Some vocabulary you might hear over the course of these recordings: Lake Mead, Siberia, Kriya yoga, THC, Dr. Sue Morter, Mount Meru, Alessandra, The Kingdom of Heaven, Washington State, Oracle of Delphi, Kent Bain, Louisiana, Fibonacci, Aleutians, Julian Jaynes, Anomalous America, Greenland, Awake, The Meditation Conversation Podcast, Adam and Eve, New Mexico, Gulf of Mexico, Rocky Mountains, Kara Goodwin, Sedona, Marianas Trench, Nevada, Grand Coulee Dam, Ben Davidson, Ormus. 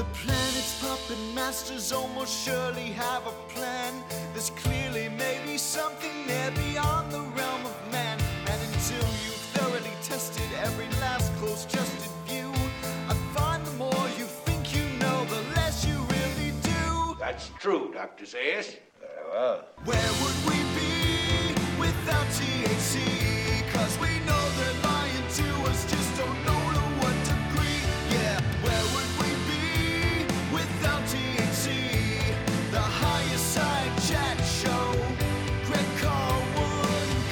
The planet's puppet masters almost surely have a plan. There's clearly maybe something there beyond the realm of man. And until you've thoroughly tested every last close-adjusted view, I find the more you think you know, the less you really do. That's true, Dr. Zayas. Very well. Where would we be without THC? 'Cause we know they're lying to us, just don't know to what degree. Yeah, where would we be without THC? The Higher Side Chat Show, Greg Carlwood and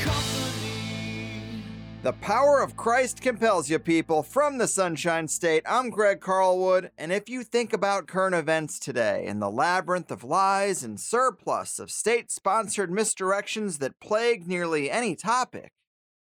Company. The power of Christ compels you, people. From the Sunshine State, I'm Greg Carlwood, and if you think about current events today in the labyrinth of lies and surplus of state-sponsored misdirections that plague nearly any topic,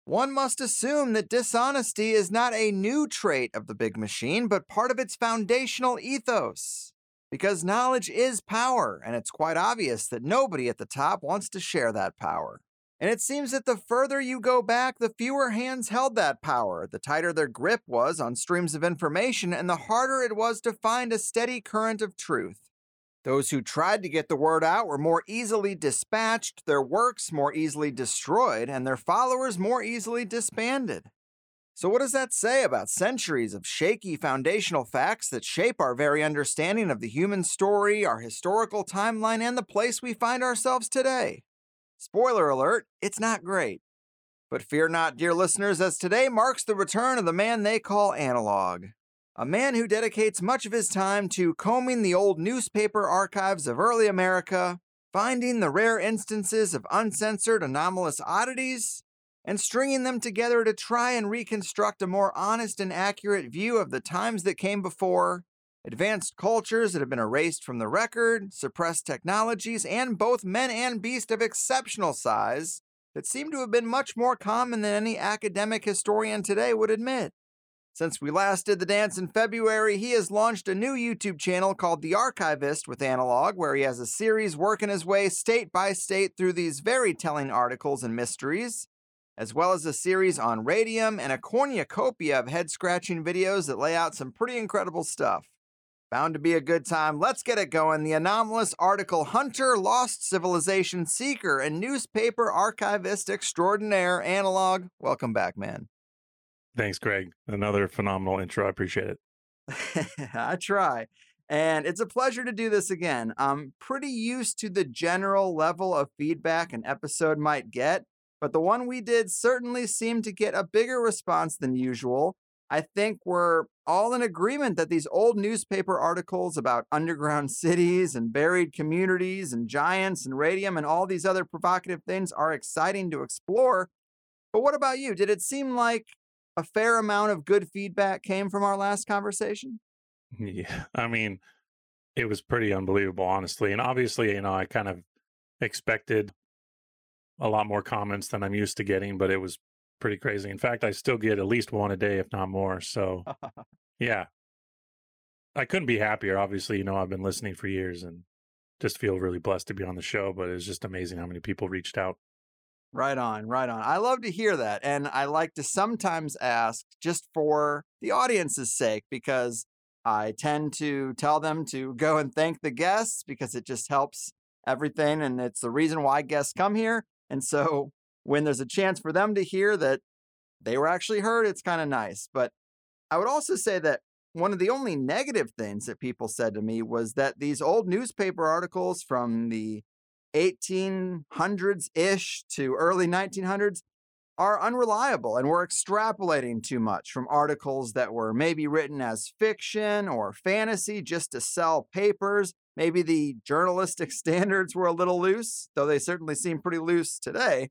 one must assume that dishonesty is not a new trait of the big machine, but part of its foundational ethos. Because knowledge is power, and it's quite obvious that nobody at the top wants to share that power. And it seems that the further you go back, the fewer hands held that power, the tighter their grip was on streams of information, and the harder it was to find a steady current of truth. Those who tried to get the word out were more easily dispatched, their works more easily destroyed, and their followers more easily disbanded. So what does that say about centuries of shaky foundational facts that shape our very understanding of the human story, our historical timeline, and the place we find ourselves today? Spoiler alert, it's not great. But fear not, dear listeners, as today marks the return of the man they call Analog. A man who dedicates much of his time to combing the old newspaper archives of early America, finding the rare instances of uncensored anomalous oddities, and stringing them together to try and reconstruct a more honest and accurate view of the times that came before, advanced cultures that have been erased from the record, suppressed technologies, and both men and beast of exceptional size that seem to have been much more common than any academic historian today would admit. Since we last did the dance in February, he has launched a new YouTube channel called The Archivist with Analog, where he has a series working his way state by state through these very telling articles and mysteries, as well as a series on radium and a cornucopia of head-scratching videos that lay out some pretty incredible stuff. Bound to be a good time. Let's get it going. The anomalous article hunter, lost civilization seeker, and newspaper archivist extraordinaire, Analog. Welcome back, man. Thanks, Greg. Another phenomenal intro. I appreciate it. I try. And it's a pleasure to do this again. I'm pretty used to the general level of feedback an episode might get, but the one we did certainly seemed to get a bigger response than usual. I think we're all in agreement that these old newspaper articles about underground cities and buried communities and giants and radium and all these other provocative things are exciting to explore. But what about you? Did it seem like a fair amount of good feedback came from our last conversation? Yeah, I mean, it was pretty unbelievable, honestly. And obviously, you know, I kind of expected a lot more comments than I'm used to getting, but it was pretty crazy. In fact, I still get at least one a day, if not more. So, yeah, I couldn't be happier. Obviously, you know, I've been listening for years and just feel really blessed to be on the show, but it's just amazing how many people reached out. Right on, right on. I love to hear that. And I like to sometimes ask just for the audience's sake, because I tend to tell them to go and thank the guests because it just helps everything. And it's the reason why guests come here. And so when there's a chance for them to hear that they were actually heard, it's kind of nice. But I would also say that one of the only negative things that people said to me was that these old newspaper articles from the 1800s-ish to early 1900s are unreliable and we're extrapolating too much from articles that were maybe written as fiction or fantasy just to sell papers. Maybe the journalistic standards were a little loose, though they certainly seem pretty loose today.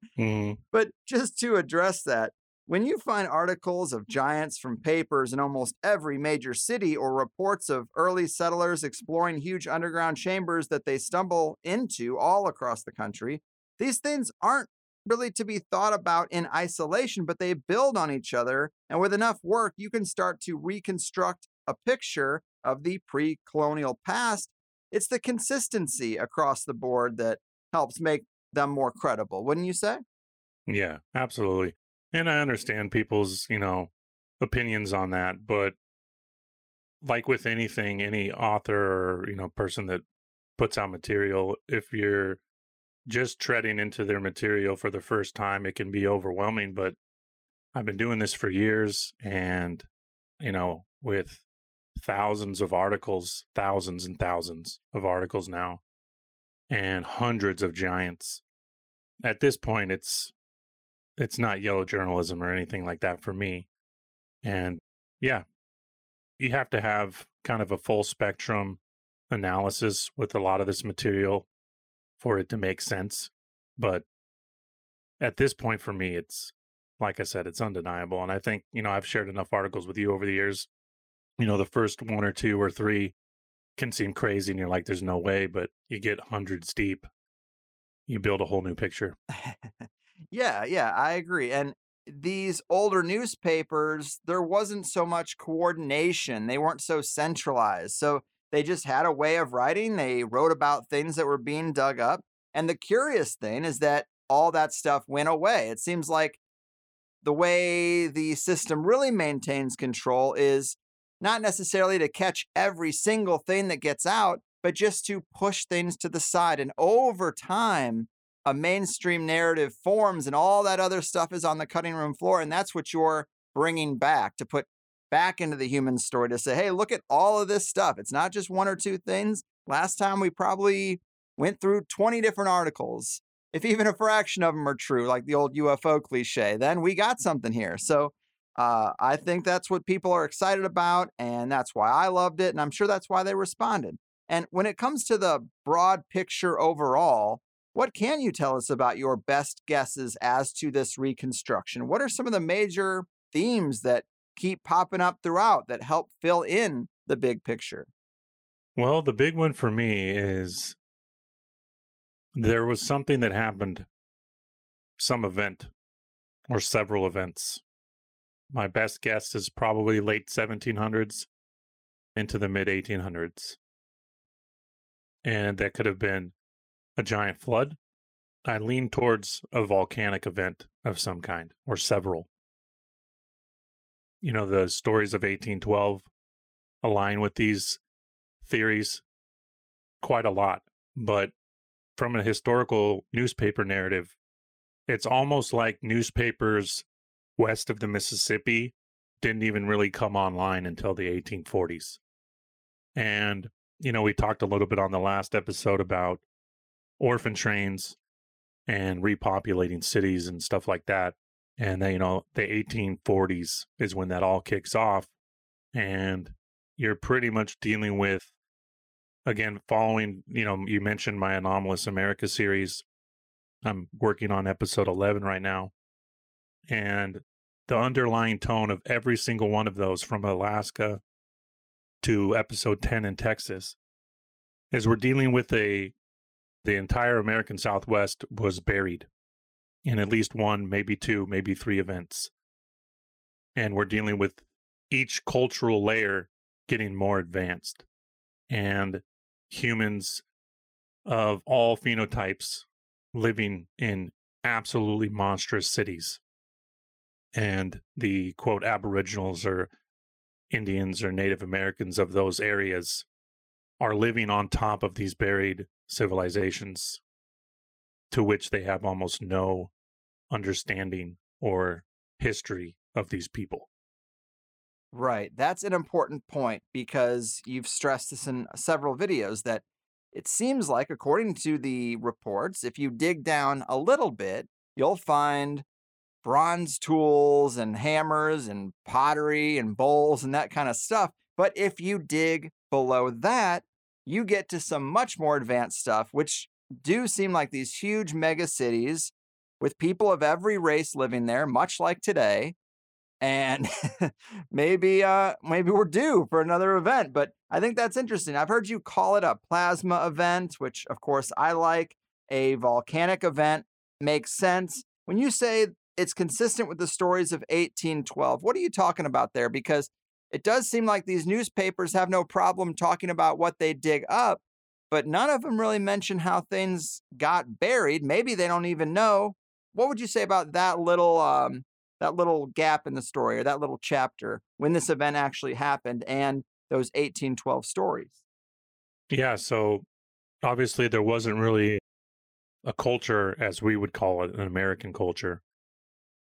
But just to address that, when you find articles of giants from papers in almost every major city or reports of early settlers exploring huge underground chambers that they stumble into all across the country, these things aren't really to be thought about in isolation, but they build on each other. And with enough work, you can start to reconstruct a picture of the pre-colonial past. It's the consistency across the board that helps make them more credible, wouldn't you say? Yeah, absolutely. And I understand people's, you know, opinions on that, but like with anything, any author or, you know, person that puts out material, if you're just treading into their material for the first time, it can be overwhelming. But I've been doing this for years, and, you know, with thousands of articles, thousands and thousands of articles now, and hundreds of giants. At this point, it's not yellow journalism or anything like that for me. And yeah, you have to have kind of a full spectrum analysis with a lot of this material for it to make sense. But at this point for me, it's, like I said, it's undeniable. And I think, you know, I've shared enough articles with you over the years. You know, the first one or two or three can seem crazy and you're like, there's no way, but you get hundreds deep, you build a whole new picture. Yeah, I agree. And these older newspapers, there wasn't so much coordination. They weren't so centralized. So they just had a way of writing. They wrote about things that were being dug up. And the curious thing is that all that stuff went away. It seems like the way the system really maintains control is not necessarily to catch every single thing that gets out, but just to push things to the side. And over time, a mainstream narrative forms and all that other stuff is on the cutting room floor. And that's what you're bringing back, to put back into the human story, to say, hey, look at all of this stuff. It's not just one or two things. Last time we probably went through 20 different articles. If even a fraction of them are true, like the old UFO cliche, then we got something here. So I think that's what people are excited about, and that's why I loved it, and I'm sure that's why they responded. And when it comes to the broad picture overall, what can you tell us about your best guesses as to this reconstruction? What are some of the major themes that keep popping up throughout that help fill in the big picture? Well, the big one for me is there was something that happened, some event or several events. My best guess is probably late 1700s into the mid 1800s. And that could have been a giant flood. I lean towards a volcanic event of some kind, or several. You know, the stories of 1812 align with these theories quite a lot, but from a historical newspaper narrative, it's almost like newspapers west of the Mississippi didn't even really come online until the 1840s. And, you know, we talked a little bit on the last episode about orphan trains and repopulating cities and stuff like that. And then, you know, the 1840s is when that all kicks off. And you're pretty much dealing with, again, following, you know, you mentioned my Anomalous America series. I'm working on episode 11 right now. And the underlying tone of every single one of those, from Alaska to episode 10 in Texas, is we're dealing with the entire American Southwest was buried in at least one, maybe two, maybe three events. And we're dealing with each cultural layer getting more advanced, and humans of all phenotypes living in absolutely monstrous cities. And the, quote, Aboriginals or Indians or Native Americans of those areas are living on top of these buried civilizations, to which they have almost no understanding or history of these people. Right. That's an important point, because you've stressed this in several videos that it seems like, according to the reports, if you dig down a little bit, you'll find bronze tools and hammers and pottery and bowls and that kind of stuff. But if you dig below that, you get to some much more advanced stuff, which do seem like these huge mega cities with people of every race living there, much like today. And maybe we're due for another event, but I think that's interesting. I've heard you call it a plasma event, which of course I like. A volcanic event makes sense. When you say it's consistent with the stories of 1812, what are you talking about there? Because it does seem like these newspapers have no problem talking about what they dig up, but none of them really mention how things got buried. Maybe they don't even know. What would you say about that little gap in the story, or that little chapter, when this event actually happened and those 1812 stories. Yeah, so obviously there wasn't really a culture, as we would call it, an American culture,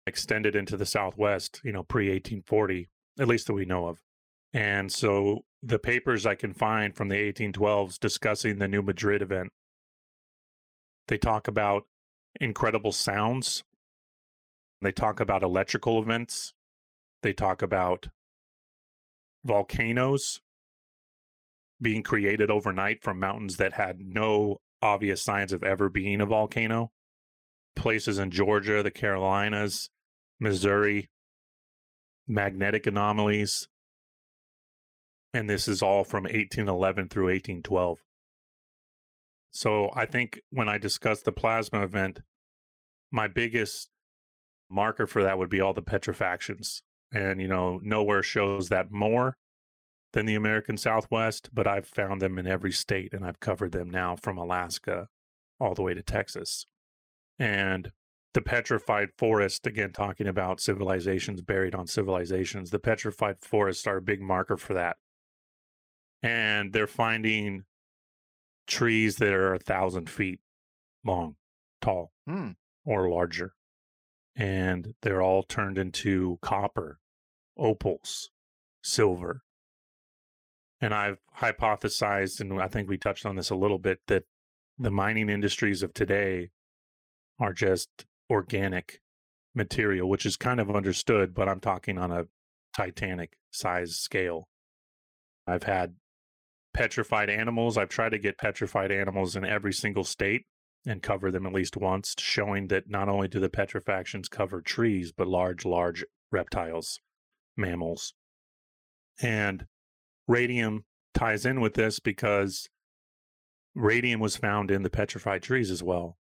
extended into the Southwest, you know, pre-1840, at least that we know of. And so the papers I can find from the 1812s discussing the New Madrid event, they talk about incredible sounds. They talk about electrical events. They talk about volcanoes being created overnight from mountains that had no obvious signs of ever being a volcano. Places in Georgia, the Carolinas, Missouri, magnetic anomalies. And this is all from 1811 through 1812. So I think when I discuss the plasma event, my biggest marker for that would be all the petrifactions. And, you know, nowhere shows that more than the American Southwest, but I've found them in every state, and I've covered them now from Alaska all the way to Texas. And the Petrified Forest, again, talking about civilizations buried on civilizations, the Petrified Forests are a big marker for that. And they're finding trees that are 1,000 feet long, tall, or larger. And they're all turned into copper, opals, silver. And I've hypothesized, and I think we touched on this a little bit, that the mining industries of today are just organic material, which is kind of understood, but I'm talking on a Titanic size scale. I've had petrified animals. I've tried to get petrified animals in every single state and cover them at least once, showing that not only do the petrifactions cover trees, but large reptiles, mammals. And radium ties in with this because radium was found in the petrified trees as well.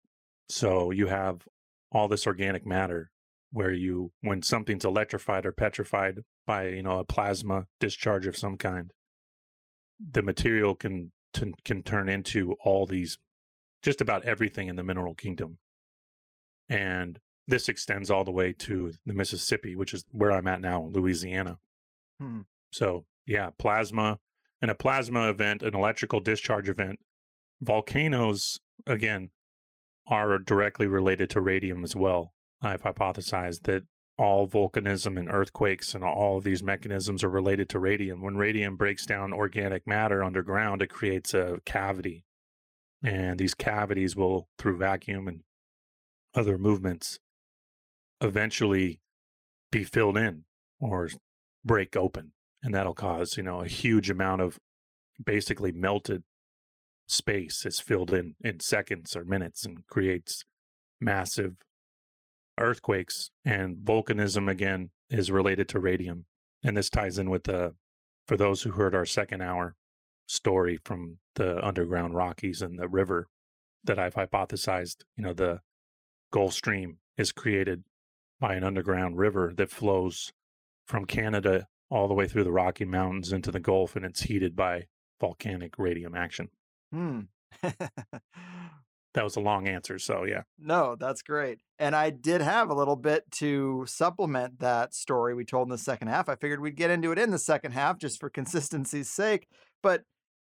So you have all this organic matter where you, when something's electrified or petrified by, you know, a plasma discharge of some kind, the material can turn into all these, just about everything in the mineral kingdom. And this extends all the way to the Mississippi, which is where I'm at now, Louisiana. So yeah, plasma, and a plasma event, an electrical discharge event. Volcanoes, again, are directly related to radium as well. I've hypothesized that all volcanism and earthquakes and all of these mechanisms are related to radium. When radium breaks down organic matter underground, it creates a cavity. And these cavities will, through vacuum and other movements, eventually be filled in or break open. And that'll cause, you know, a huge amount of basically melted space is filled in seconds or minutes and creates massive earthquakes. And volcanism, again, is related to radium. And this ties in with the, for those who heard our second hour story from the underground Rockies and the river that I've hypothesized, you know, the Gulf Stream is created by an underground river that flows from Canada all the way through the Rocky Mountains into the Gulf, and it's heated by volcanic radium action. That was a long answer, so yeah. No, that's great. And I did have a little bit to supplement that story we told in the second half. I figured we'd get into it in the second half just for consistency's sake, but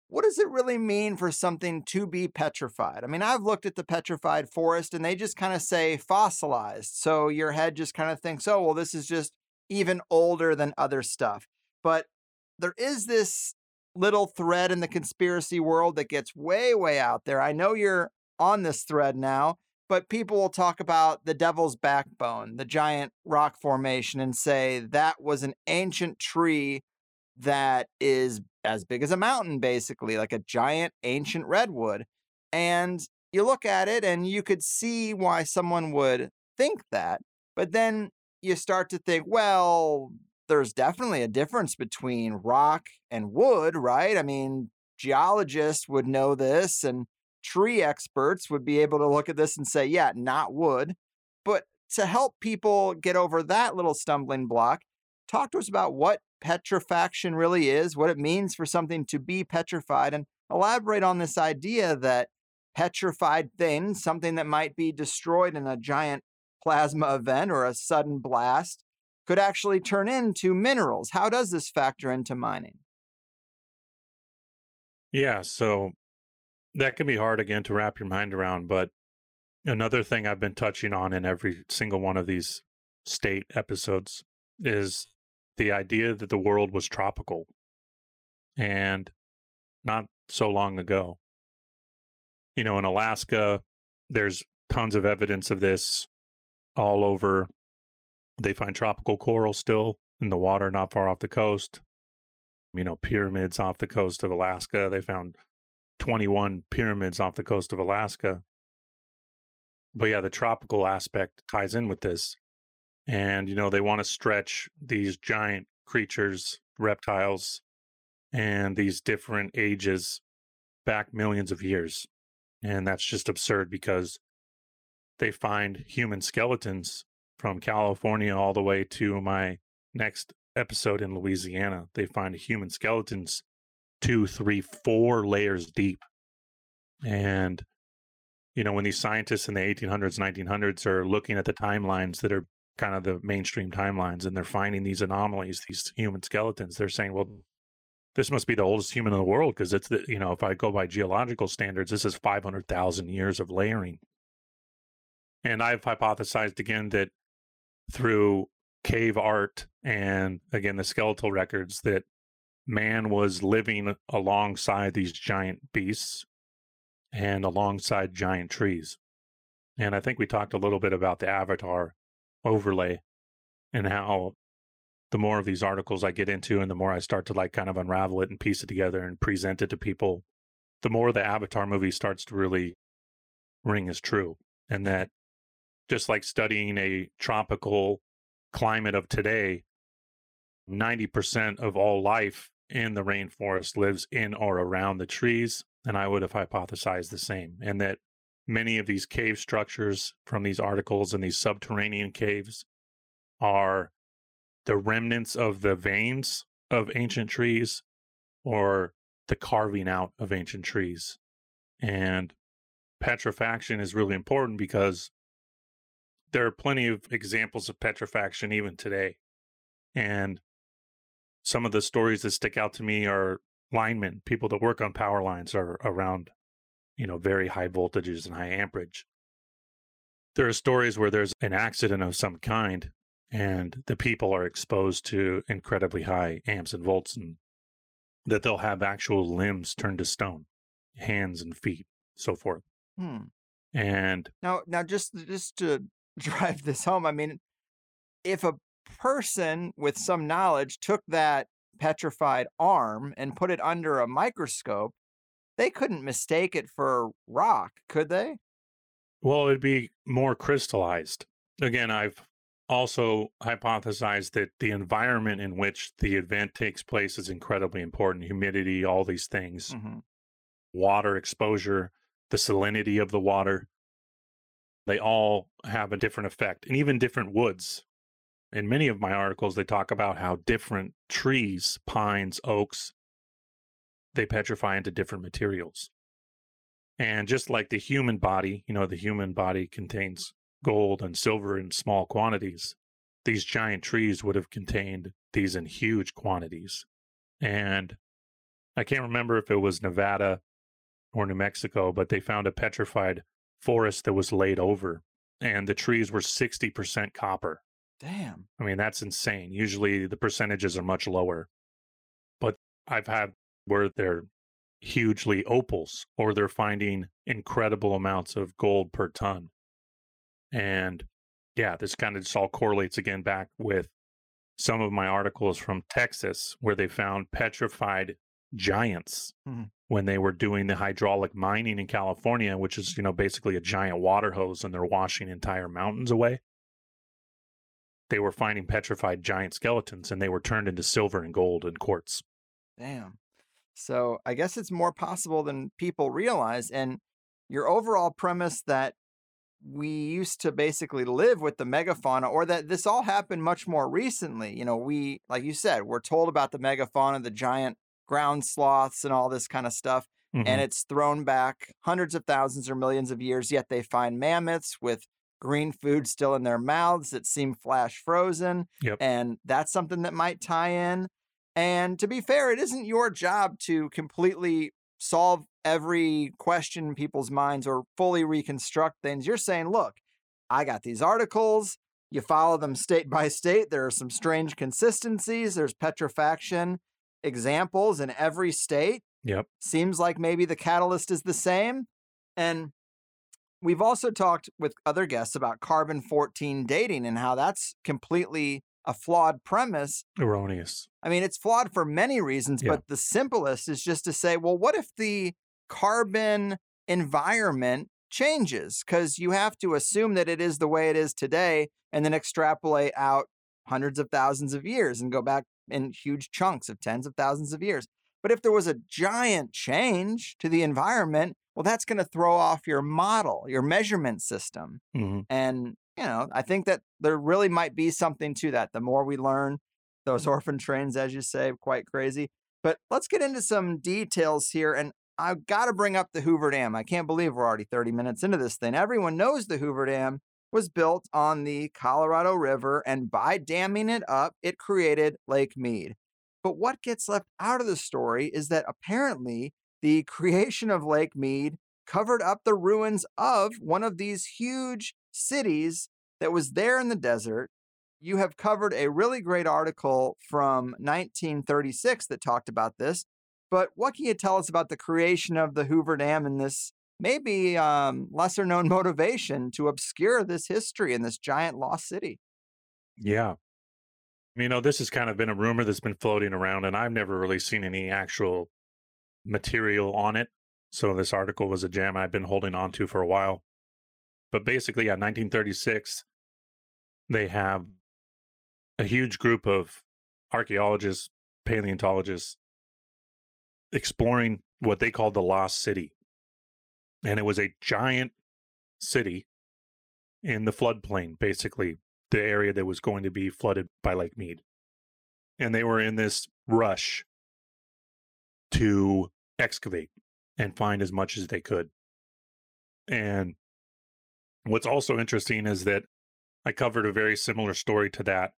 what does it really mean for something to be petrified? I mean, I've looked at the Petrified Forest and they just kind of say fossilized. So your head just kind of thinks, oh, well, this is just even older than other stuff. But there is this little thread in the conspiracy world that gets way, way out there. I know you're on this thread now, but people will talk about the Devil's Backbone, the giant rock formation, and say that was an ancient tree that is as big as a mountain, basically, like a giant ancient redwood. And you look at it and you could see why someone would think that. But then you start to think, well, there's definitely a difference between rock and wood, right? I mean, geologists would know this and tree experts would be able to look at this and say, yeah, not wood. But to help people get over that little stumbling block, talk to us about what petrifaction really is, what it means for something to be petrified, and elaborate on this idea that petrified things, something that might be destroyed in a giant plasma event or a sudden blast, could actually turn into minerals. How does this factor into mining? Yeah, so that can be hard again to wrap your mind around, but another thing I've been touching on in every single one of these state episodes is the idea that the world was tropical and not so long ago. You know, in Alaska, there's tons of evidence of this all over. They find tropical coral still in the water not far off the coast. You know, pyramids off the coast of Alaska. They found 21 pyramids off the coast of Alaska. But yeah, the tropical aspect ties in with this. And, you know, they want to stretch these giant creatures, reptiles, and these different ages back millions of years. And that's just absurd because they find human skeletons from California all the way to my next episode in Louisiana. They find human skeletons 2, 3, 4 layers deep. And, you know, when these scientists in the 1800s, 1900s are looking at the timelines that are kind of the mainstream timelines, and they're finding these anomalies, these human skeletons, they're saying, well, this must be the oldest human in the world because it's, the, you know, if I go by geological standards, this is 500,000 years of layering. And I've hypothesized again that through cave art and, again, the skeletal records, that man was living alongside these giant beasts and alongside giant trees. And I think we talked a little bit about the Avatar overlay and how the more of these articles I get into and the more I start to like kind of unravel it and piece it together and present it to people, the more the Avatar movie starts to really ring as true. And that just like studying a tropical climate of today, 90% of all life in the rainforest lives in or around the trees. And I would have hypothesized the same. And that many of these cave structures from these articles and these subterranean caves are the remnants of the veins of ancient trees or the carving out of ancient trees. And petrifaction is really important because there are plenty of examples of petrifaction even today. And some of the stories that stick out to me are linemen, people that work on power lines are around, you know, very high voltages and high amperage. There are stories where there's an accident of some kind and the people are exposed to incredibly high amps and volts, and that they'll have actual limbs turned to stone, hands and feet, so forth. And now just to drive this home, I mean, if a person with some knowledge took that petrified arm and put it under a microscope, they couldn't mistake it for rock, could they? Well, it'd be more crystallized. Again, I've also hypothesized that the environment in which the event takes place is incredibly important. Humidity, all these things, water exposure, the salinity of the water, they all have a different effect, and even different woods. In many of my articles, they talk about how different trees, pines, oaks, they petrify into different materials. And just like the human body, you know, the human body contains gold and silver in small quantities. These giant trees would have contained these in huge quantities. And I can't remember if it was Nevada or New Mexico, but they found a petrified forest that was laid over, and the trees were 60% copper. Damn. I mean, that's insane. Usually the percentages are much lower, but I've had where they're hugely opals or they're finding incredible amounts of gold per ton. And yeah, this kind of just all correlates again back with some of my articles from Texas where they found petrified giants when they were doing the hydraulic mining in California, which is, you know, basically a giant water hose and they're washing entire mountains away. They were finding petrified giant skeletons and they were turned into silver and gold and quartz. Damn. So I guess it's more possible than people realize. And your overall premise that we used to basically live with the megafauna, or that this all happened much more recently. You know, we, like you said, we're told about the megafauna, the giant ground sloths and all this kind of stuff. And it's thrown back hundreds of thousands or millions of years, yet they find mammoths with green food still in their mouths that seem flash frozen. And that's something that might tie in. And to be fair, it isn't your job to completely solve every question in people's minds or fully reconstruct things. You're saying, look, I got these articles. You follow them state by state. There are some strange consistencies. There's petrifaction examples in every state. Yep. Seems like maybe the catalyst is the same. And we've also talked with other guests about carbon-14 dating and how that's completely a flawed premise. Erroneous. I mean, it's flawed for many reasons, but the simplest is just to say, well, what if the carbon environment changes? Because you have to assume that it is the way it is today and then extrapolate out hundreds of thousands of years and go back in huge chunks of tens of thousands of years. But if there was a giant change to the environment, well, that's going to throw off your model, your measurement system. Mm-hmm. And, you know, I think that there really might be something to that. The more we learn, those orphan trains, as you say, quite crazy. But let's get into some details here. And I've got to bring up the Hoover Dam. I can't believe we're already 30 minutes into this thing. Everyone knows the Hoover Dam was built on the Colorado River, and by damming it up, it created Lake Mead. But what gets left out of the story is that apparently the creation of Lake Mead covered up the ruins of one of these huge cities that was there in the desert. You have covered a really great article from 1936 that talked about this. But what can you tell us about the creation of the Hoover Dam and this maybe lesser-known motivation to obscure this history in this giant lost city? Yeah. You know, this has kind of been a rumor that's been floating around, and I've never really seen any actual material on it. So this article was a gem I've been holding on to for a while. But basically, yeah, 1936, they have a huge group of archaeologists, paleontologists, exploring what they called the Lost City. And it was a giant city in the floodplain, basically, the area that was going to be flooded by Lake Mead. And they were in this rush to excavate and find as much as they could. And what's also interesting is that I covered a very similar story to that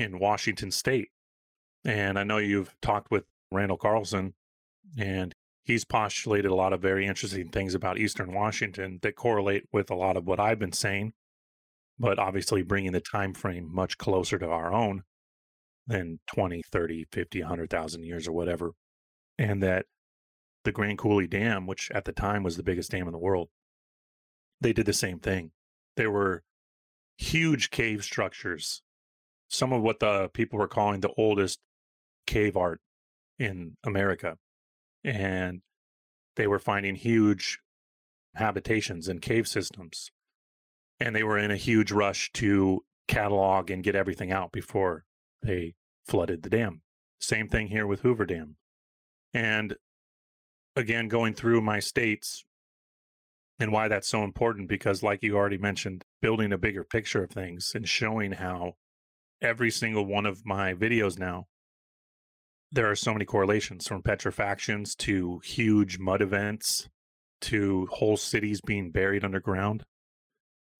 in Washington State. And I know you've talked with Randall Carlson, and he's postulated a lot of very interesting things about Eastern Washington that correlate with a lot of what I've been saying, but obviously bringing the time frame much closer to our own than 20, 30, 50, 100,000 years or whatever. And that the Grand Coulee Dam, which at the time was the biggest dam in the world, they did the same thing. There were huge cave structures, some of what the people were calling the oldest cave art in America. And they were finding huge habitations and cave systems. And they were in a huge rush to catalog and get everything out before they flooded the dam. Same thing here with Hoover Dam. And again, going through my states and why that's so important, because like you already mentioned, building a bigger picture of things and showing how every single one of my videos now, there are so many correlations from petrifactions to huge mud events to whole cities being buried underground.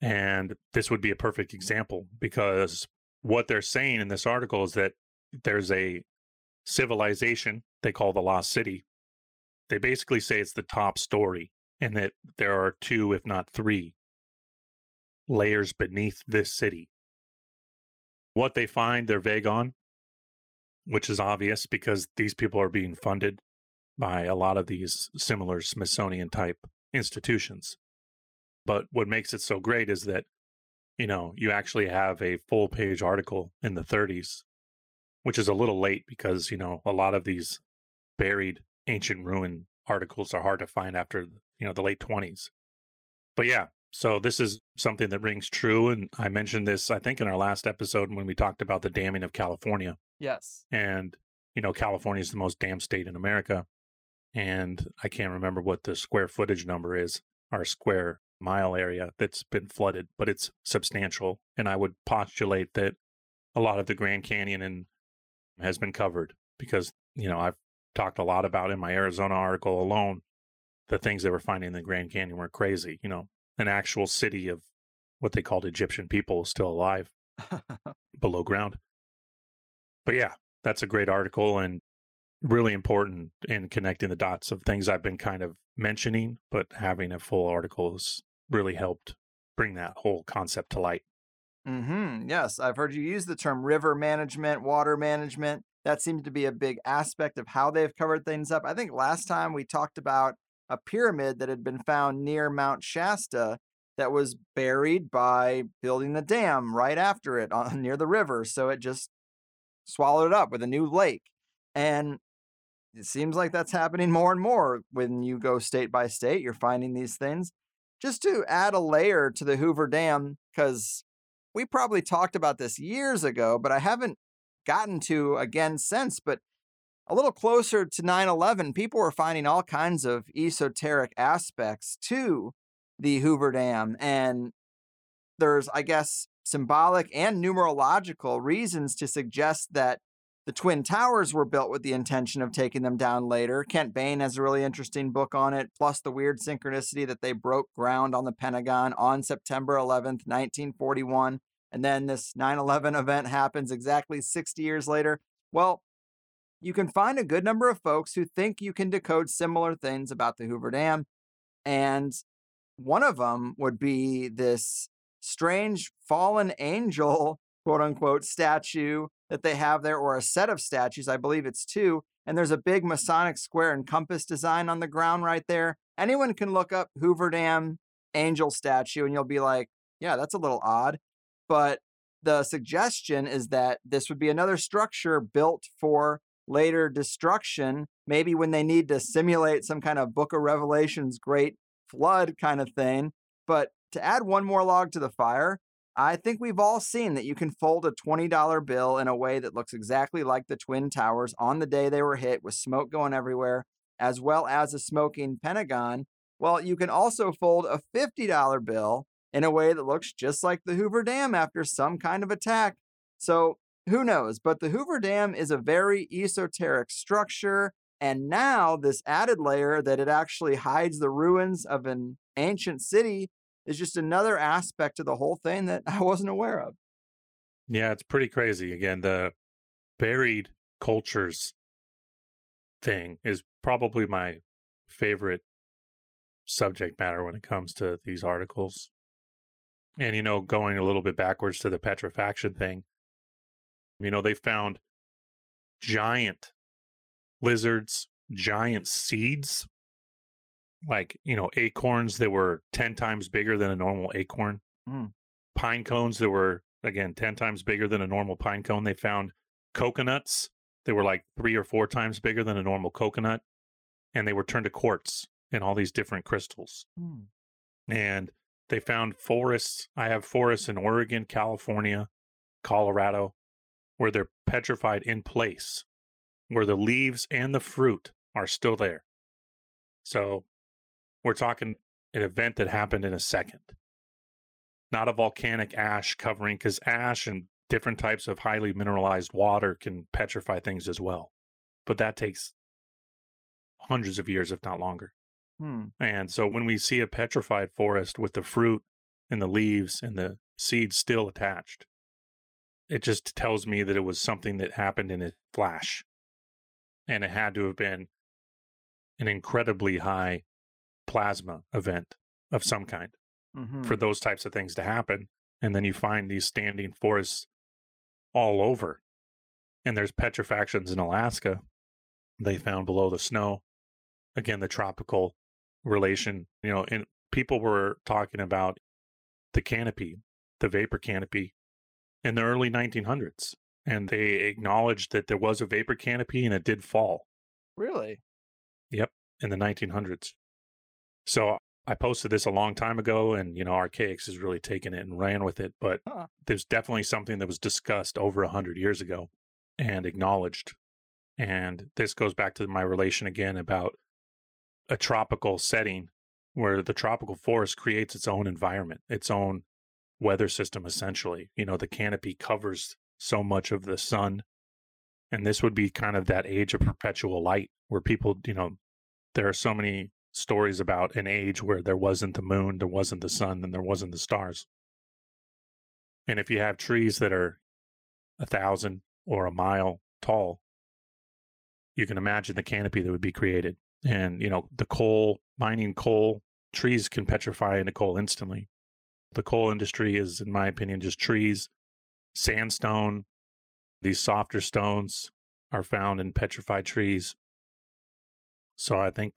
And this would be a perfect example, because what they're saying in this article is that there's a civilization they call the Lost City. They basically say it's the top story, and that there are two, if not three, layers beneath this city. What they find, they're vague on, which is obvious because these people are being funded by a lot of these similar Smithsonian-type institutions. But what makes it so great is that, you know, you actually have a full-page article in the 30s, which is a little late because, you know, a lot of these buried ancient ruin articles are hard to find after, you know, the late 20s. But yeah, so this is something that rings true. And I mentioned this, I think, in our last episode when we talked about the damming of California. Yes. And, you know, California is the most damned state in America. And I can't remember what the square footage number is, our square mile area that's been flooded, but it's substantial. And I would postulate that a lot of the Grand Canyon has been covered because, you know, I've talked a lot about in my Arizona article alone, the things they were finding in the Grand Canyon were crazy. You know, an actual city of what they called Egyptian people still alive below ground. But yeah, that's a great article. And really important in connecting the dots of things I've been kind of mentioning, but having a full article has really helped bring that whole concept to light. Mm-hmm. Yes, I've heard you use the term river management, water management. That seems to be a big aspect of how they've covered things up. I think last time we talked about a pyramid that had been found near Mount Shasta that was buried by building the dam right after it on, near the river. So it just swallowed it up with a new lake. And it seems like that's happening more and more when you go state by state, you're finding these things. Just to add a layer to the Hoover Dam, because we probably talked about this years ago, but I haven't gotten to again since, but a little closer to 9/11, people were finding all kinds of esoteric aspects to the Hoover Dam. And there's, I guess, symbolic and numerological reasons to suggest that the Twin Towers were built with the intention of taking them down later. Kent Bain has a really interesting book on it, plus the weird synchronicity that they broke ground on the Pentagon on September 11th, 1941. And then this 9/11 event happens exactly 60 years later. Well, you can find a good number of folks who think you can decode similar things about the Hoover Dam. And one of them would be this strange fallen angel, quote unquote, statue that they have there, or a set of statues. I believe it's two. And there's a big Masonic square and compass design on the ground right there. Anyone can look up Hoover Dam angel statue and you'll be like, yeah, that's a little odd. But the suggestion is that this would be another structure built for later destruction, maybe when they need to simulate some kind of Book of Revelations great flood kind of thing. But to add one more log to the fire, I think we've all seen that you can fold a $20 bill in a way that looks exactly like the Twin Towers on the day they were hit, with smoke going everywhere, as well as a smoking Pentagon. Well, you can also fold a $50 bill in a way that looks just like the Hoover Dam after some kind of attack. So who knows? But the Hoover Dam is a very esoteric structure. And now this added layer that it actually hides the ruins of an ancient city is just another aspect of the whole thing that I wasn't aware of. Yeah, it's pretty crazy. Again, the buried cultures thing is probably my favorite subject matter when it comes to these articles. And, you know, going a little bit backwards to the petrifaction thing, you know, they found giant lizards, giant seeds, like, you know, acorns that were 10 times bigger than a normal acorn, pine cones that were, again, 10 times bigger than a normal pine cone. They found coconuts that were like 3 or 4 times bigger than a normal coconut, and they were turned to quartz and all these different crystals. And they found forests. I have forests in Oregon, California, Colorado, where they're petrified in place, where the leaves and the fruit are still there. So we're talking an event that happened in a second, not a volcanic ash covering, because ash and different types of highly mineralized water can petrify things as well. But that takes hundreds of years, if not longer. And so when we see a petrified forest with the fruit and the leaves and the seeds still attached, it just tells me that it was something that happened in a flash. And it had to have been an incredibly high plasma event of some kind for those types of things to happen. And then you find these standing forests all over. And there's petrifactions in Alaska they found below the snow. Again, the tropical relation, you know, and people were talking about the canopy, the vapor canopy in the early 1900s. And they acknowledged that there was a vapor canopy and it did fall. Really? Yep. In the 1900s. So I posted this a long time ago, and, you know, Archaics has really taken it and ran with it. But there's definitely something that was discussed over 100 years ago and acknowledged. And this goes back to my relation again about a tropical setting where the tropical forest creates its own environment, its own weather system, essentially. You know, the canopy covers so much of the sun. And this would be kind of that age of perpetual light where people, you know, there are so many stories about an age where there wasn't the moon, there wasn't the sun, and there wasn't the stars. And if you have trees that are 1,000 or a mile tall, you can imagine the canopy that would be created. And, you know, the coal, mining coal, trees can petrify into coal instantly. The coal industry is, in my opinion, just trees, sandstone. These softer stones are found in petrified trees. So I think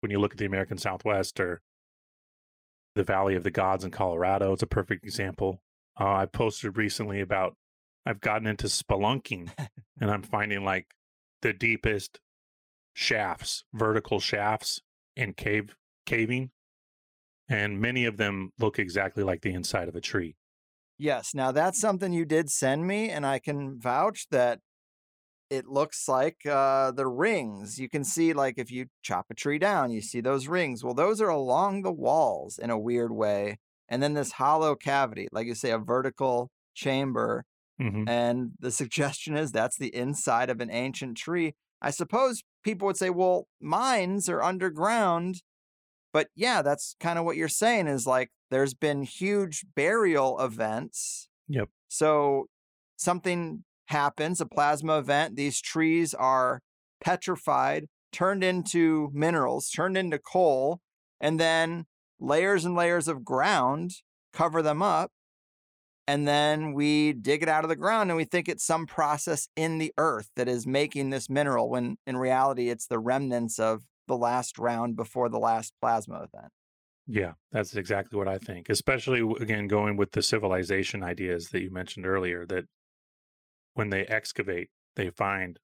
when you look at the American Southwest or the Valley of the Gods in Colorado, it's a perfect example. I posted recently about, I've gotten into spelunking and I'm finding like the deepest shafts, vertical shafts in caving. And many of them look exactly like the inside of a tree. Yes. Now that's something you did send me, and I can vouch that it looks like the rings. You can see, like, if you chop a tree down, you see those rings. Well, those are along the walls in a weird way. And then this hollow cavity, like you say, a vertical chamber. Mm-hmm. And the suggestion is that's the inside of an ancient tree. I suppose people would say, well, mines are underground. But yeah, that's kind of what you're saying is like there's been huge burial events. Yep. So something happens, a plasma event. These trees are petrified, turned into minerals, turned into coal, and then layers and layers of ground cover them up. And then we dig it out of the ground and we think it's some process in the earth that is making this mineral, when in reality, it's the remnants of the last round before the last plasma event. Yeah, that's exactly what I think, especially, again, going with the civilization ideas that you mentioned earlier, that when they excavate, they find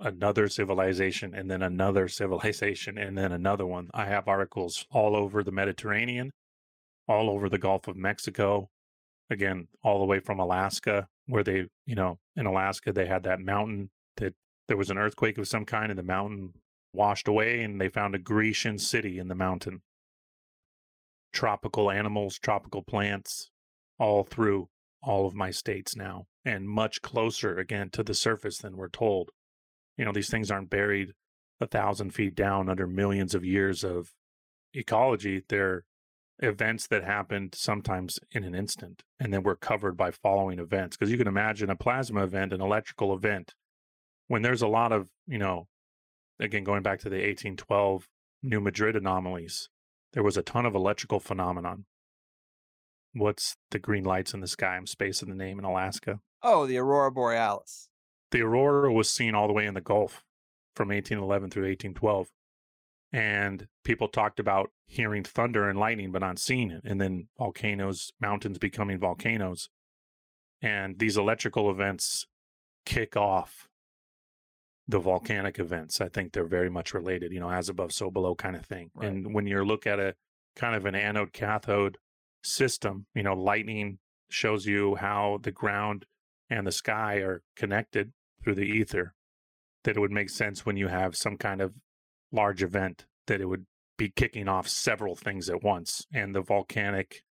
another civilization and then another civilization and then another one. I have articles all over the Mediterranean, all over the Gulf of Mexico, again, all the way from Alaska, where they, you know, in Alaska, they had that mountain that there was an earthquake of some kind and the mountain washed away and they found a Grecian city in the mountain. Tropical animals, tropical plants, all through all of my states now. And much closer, again, to the surface than we're told. You know, these things aren't buried 1,000 feet down under millions of years of ecology. They're events that happened sometimes in an instant, and then we're covered by following events. Because you can imagine a plasma event, an electrical event, when there's a lot of, you know, again, going back to the 1812 New Madrid anomalies, there was a ton of electrical phenomenon. What's the green lights in the sky? I'm spacing the name in Alaska. Oh, the Aurora Borealis. The Aurora was seen all the way in the Gulf from 1811 through 1812. And people talked about hearing thunder and lightning, but not seeing it. And then volcanoes, mountains becoming volcanoes. And these electrical events kick off the volcanic events. I think they're very much related, you know, as above, so below kind of thing. Right. And when you look at a kind of an anode cathode system, you know, lightning shows you how the ground and the sky are connected through the ether, that it would make sense when you have some kind of large event that it would be kicking off several things at once. And the volcanic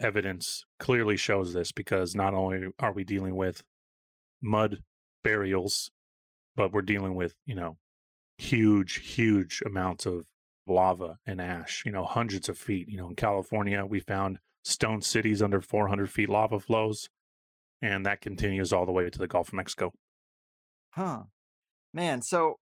evidence clearly shows this, because not only are we dealing with mud burials, but we're dealing with, you know, huge, huge amounts of lava and ash, you know, hundreds of feet. You know, in California, we found stone cities under 400 feet lava flows, and that continues all the way to the Gulf of Mexico. Huh. Man, so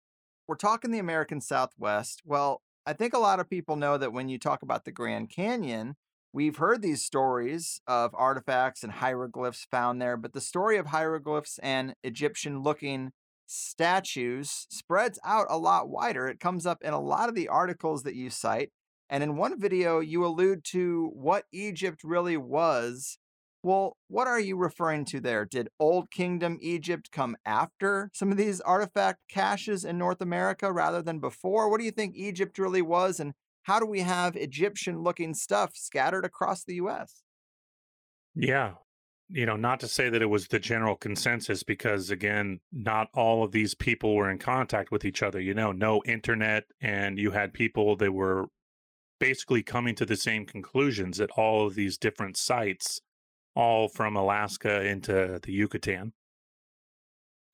we're talking the American Southwest. Well, I think a lot of people know that when you talk about the Grand Canyon, we've heard these stories of artifacts and hieroglyphs found there, but the story of hieroglyphs and Egyptian-looking statues spreads out a lot wider. It comes up in a lot of the articles that you cite. And in one video, you allude to what Egypt really was. Well, what are you referring to there? Did Old Kingdom Egypt come after some of these artifact caches in North America rather than before? What do you think Egypt really was? And how do we have Egyptian-looking stuff scattered across the U.S.? Yeah. You know, not to say that it was the general consensus, because, again, not all of these people were in contact with each other. You know, no internet, and you had people that were basically coming to the same conclusions at all of these different sites, all from Alaska into the Yucatan.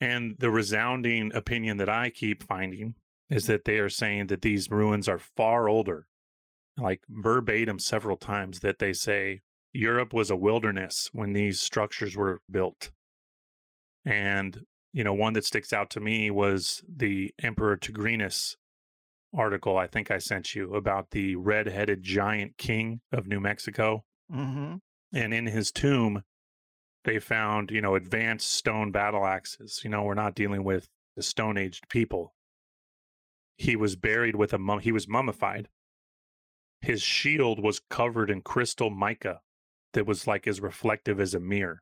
And the resounding opinion that I keep finding is that they are saying that these ruins are far older, like verbatim several times, that they say Europe was a wilderness when these structures were built. And you know, one that sticks out to me was the Emperor Tigrinus article I think I sent you about the red-headed giant king of New Mexico. Mm-hmm. And in his tomb, they found, you know, advanced stone battle axes. You know, we're not dealing with the Stone Age people. He was buried with he was mummified. His shield was covered in crystal mica that was like as reflective as a mirror.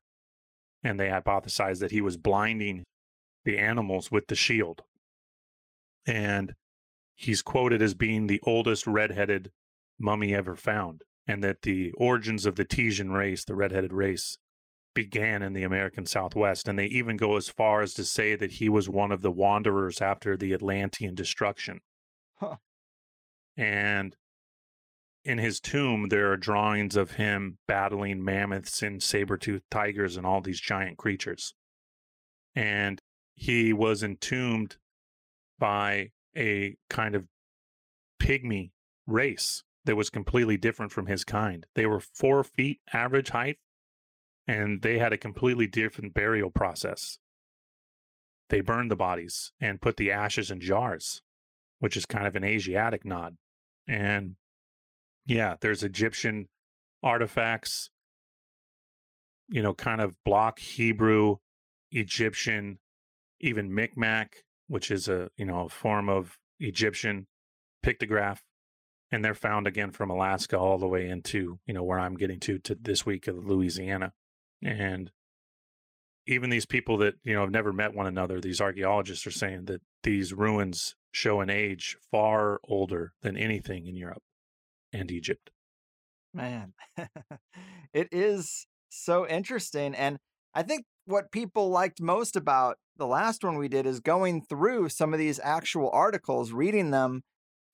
And they hypothesized that he was blinding the animals with the shield. And he's quoted as being the oldest red-headed mummy ever found, and that the origins of the Tijan race, the red-headed race, began in the American Southwest. And they even go as far as to say that he was one of the wanderers after the Atlantean destruction. Huh. And in his tomb, there are drawings of him battling mammoths and saber-toothed tigers and all these giant creatures. And he was entombed by a kind of pygmy race that was completely different from his kind. They were 4 feet average height, and they had a completely different burial process. They burned the bodies and put the ashes in jars, which is kind of an Asiatic nod. And yeah, there's Egyptian artifacts, you know, kind of block Hebrew, Egyptian, even Micmac, which is a, you know, a form of Egyptian pictograph. And they're found again from Alaska all the way into, you know, where I'm getting to this week of Louisiana. And even these people that, you know, have never met one another, these archaeologists are saying that these ruins show an age far older than anything in Europe and Egypt. Man, it is so interesting. And I think what people liked most about the last one we did is going through some of these actual articles, reading them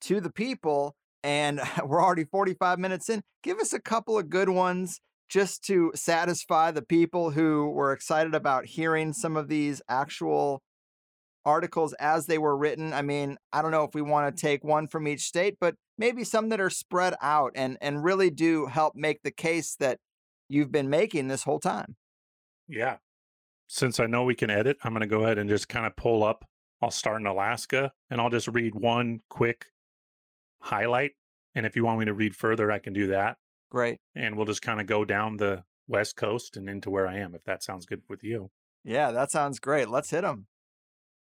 to the people. And we're already 45 minutes in. Give us a couple of good ones just to satisfy the people who were excited about hearing some of these actual articles as they were written. I mean, I don't know if we want to take one from each state, but maybe some that are spread out and really do help make the case that you've been making this whole time. Yeah. Since I know we can edit, I'm going to go ahead and just kind of pull up. I'll start in Alaska, and I'll just read one quick highlight. And if you want me to read further, I can do that. Great. And we'll just kind of go down the West Coast and into where I am, if that sounds good with you. Yeah, that sounds great. Let's hit them.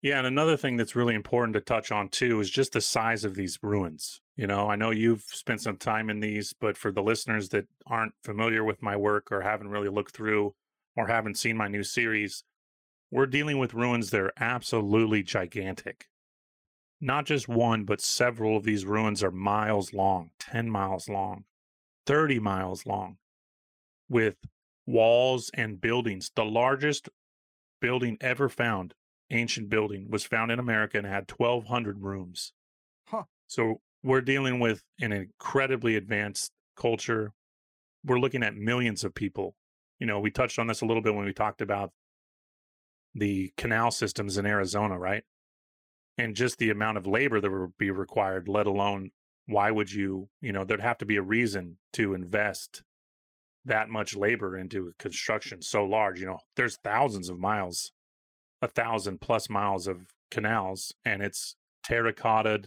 Yeah, and another thing that's really important to touch on, too, is just the size of these ruins. You know, I know you've spent some time in these, but for the listeners that aren't familiar with my work or haven't really looked through or haven't seen my new series, we're dealing with ruins that are absolutely gigantic. Not just one, but several of these ruins are miles long, 10 miles long, 30 miles long, with walls and buildings. The largest building ever found, ancient building, was found in America and had 1,200 rooms. Huh. So we're dealing with an incredibly advanced culture. We're looking at millions of people. You know, we touched on this a little bit when we talked about the canal systems in Arizona, right? And just the amount of labor that would be required, let alone why would you, you know, there'd have to be a reason to invest that much labor into construction so large. You know, there's thousands of miles. 1,000+ miles of canals, and it's terracottaed,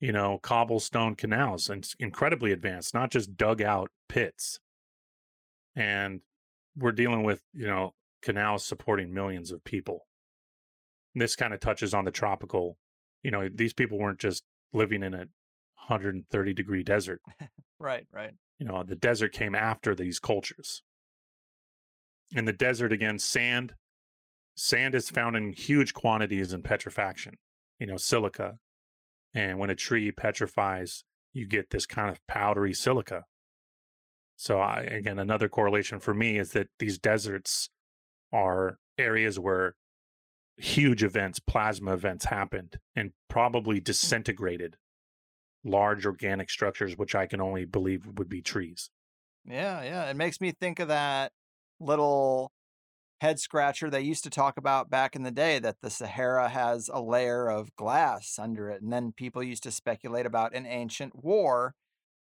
you know, cobblestone canals, and it's incredibly advanced, not just dug out pits. And we're dealing with, you know, canals supporting millions of people. And this kind of touches on the tropical, you know, these people weren't just living in a 130 degree desert. Right, right. You know, the desert came after these cultures. And the desert, again, sand. Sand is found in huge quantities in petrifaction, you know, silica. And when a tree petrifies, you get this kind of powdery silica. So again, another correlation for me is that these deserts are areas where huge events, plasma events happened and probably disintegrated large organic structures, which I can only believe would be trees. Yeah, yeah. It makes me think of that little head scratcher they used to talk about back in the day, that the Sahara has a layer of glass under it. And then people used to speculate about an ancient war